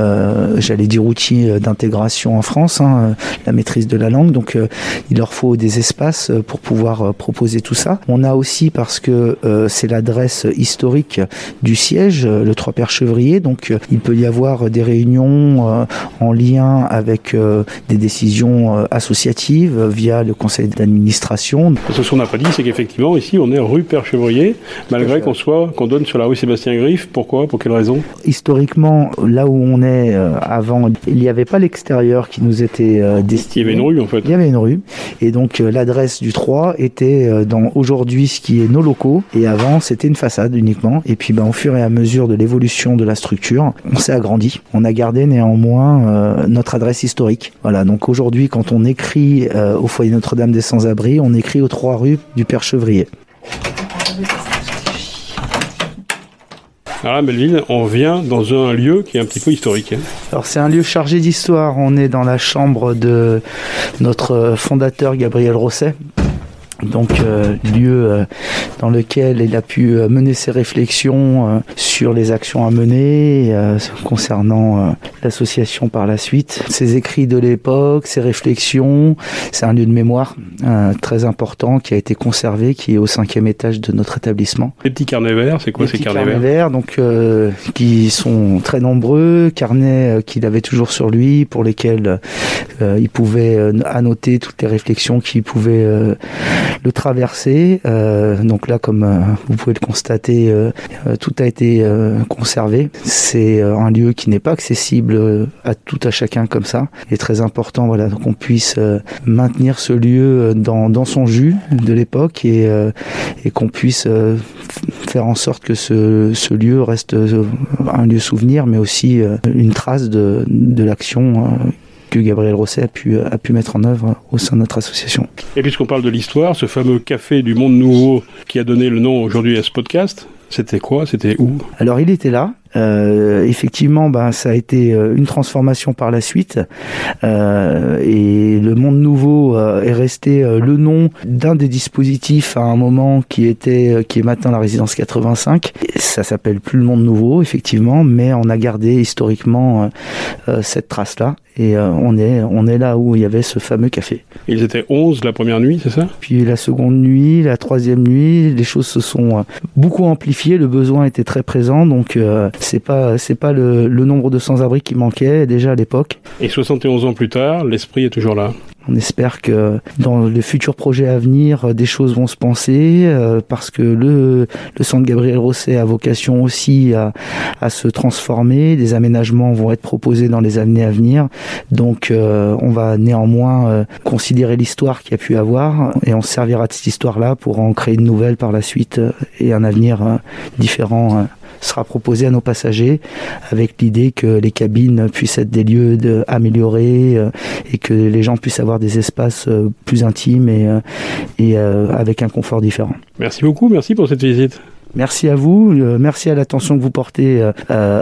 Euh, j'allais dire outils euh, d'intégration en France, hein, euh, la maîtrise de la langue. Donc euh, il leur faut des espaces euh, pour pouvoir euh, proposer tout ça. On a aussi, parce que euh, c'est l'adresse historique du siège, euh, le Trois-Pères-Chevrier, donc euh, il peut y avoir des réunions euh, en lien avec euh, des décisions euh, associatives euh, via le conseil d'administration. Ce qu'on n'a pas dit, c'est qu'effectivement, ici, on est rue Père-Chevrier, malgré qu'on soit, qu'on donne sur la rue Sébastien-Griff. Pourquoi ? Pour quelle raison ? Historiquement, là où on est euh, avant, il n'y avait pas l'extérieur qui nous était euh, destiné. Il y avait une rue, en fait. Il y avait une rue. Et donc, euh, l'adresse du trois était dans aujourd'hui ce qui est nos locaux, et avant c'était une façade uniquement, et puis ben, au fur et à mesure de l'évolution de la structure, on s'est agrandi, on a gardé néanmoins euh, notre adresse historique. Voilà, donc aujourd'hui quand on écrit euh, au foyer Notre-Dame des sans-abri, on écrit aux trois rues du Père Chevrier. Alors là, Melvin, on vient dans un lieu qui est un petit peu historique. Hein. Alors c'est un lieu chargé d'histoire, on est dans la chambre de notre fondateur Gabriel Rosset. Donc euh, lieu euh, dans lequel il a pu euh, mener ses réflexions euh, sur les actions à mener euh, concernant euh, l'association par la suite. Ses écrits de l'époque, ses réflexions, c'est un lieu de mémoire euh, très important qui a été conservé, qui est au cinquième étage de notre établissement. Les petits carnets verts, c'est quoi les ces carnets, carnets verts, verts donc, euh, qui sont très nombreux, carnets euh, qu'il avait toujours sur lui, pour lesquels euh, il pouvait euh, annoter toutes les réflexions qu'il pouvait... Euh, le traverser, euh, donc là comme euh, vous pouvez le constater, euh, euh, tout a été euh, conservé. C'est euh, un lieu qui n'est pas accessible euh, à tout à chacun comme ça. Il est très important, voilà, qu'on puisse euh, maintenir ce lieu dans, dans son jus de l'époque et, euh, et qu'on puisse euh, faire en sorte que ce, ce lieu reste euh, un lieu souvenir, mais aussi euh, une trace de, de l'action euh, que Gabriel Rosset a pu, a pu mettre en œuvre au sein de notre association. Et puisqu'on parle de l'histoire, ce fameux Café du Monde Nouveau qui a donné le nom aujourd'hui à ce podcast, c'était quoi ? C'était où ? Alors il était là. Euh, effectivement, ben, ça a été une transformation par la suite euh, et le Monde Nouveau euh, est resté euh, le nom d'un des dispositifs à un moment qui était, euh, qui est maintenant la résidence quatre-vingt-cinq. Ça s'appelle plus le Monde Nouveau, effectivement, mais on a gardé historiquement euh, euh, cette trace-là et euh, on est, on est là où il y avait ce fameux café. Ils étaient onze la première nuit, c'est ça ? Puis la seconde nuit, la troisième nuit, les choses se sont euh, beaucoup amplifiées, le besoin était très présent, donc euh, c'est pas, c'est pas le, le nombre de sans-abri qui manquait déjà à l'époque. Et soixante et onze ans plus tard, l'esprit est toujours là. On espère que dans les futurs projets à venir, des choses vont se penser euh, parce que le, le centre Gabriel Rosset a vocation aussi à, à se transformer. Des aménagements vont être proposés dans les années à venir. Donc euh, on va néanmoins euh, considérer l'histoire qu'il y a pu avoir et on se servira de cette histoire-là pour en créer une nouvelle par la suite et un avenir euh, différent euh, sera proposé à nos passagers avec l'idée que les cabines puissent être des lieux de, améliorés euh, et que les gens puissent avoir des espaces euh, plus intimes et, euh, et euh, avec un confort différent. Merci beaucoup, merci pour cette visite. Merci à vous, euh, merci à l'attention que vous portez euh,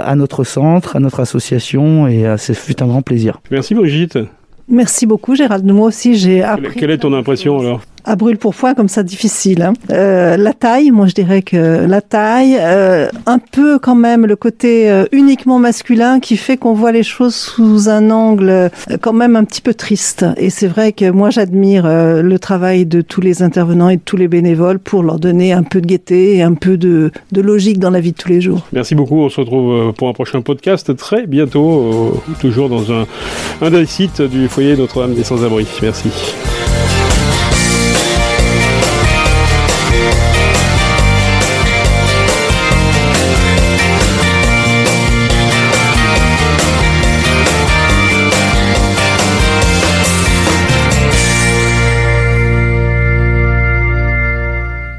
à notre centre, à notre association et euh, ce fut un grand plaisir. Merci Brigitte. Merci beaucoup Gérald, moi aussi j'ai appris... Quelle est ton impression alors ? À brûle-pourpoint, comme ça, difficile. Hein. Euh, la taille, moi je dirais que la taille, euh, un peu quand même le côté euh, uniquement masculin qui fait qu'on voit les choses sous un angle euh, quand même un petit peu triste. Et c'est vrai que moi j'admire euh, le travail de tous les intervenants et de tous les bénévoles pour leur donner un peu de gaieté et un peu de, de logique dans la vie de tous les jours. Merci beaucoup, on se retrouve pour un prochain podcast très bientôt, euh, toujours dans un, un des sites du foyer Notre-Dame des sans-abri. Merci.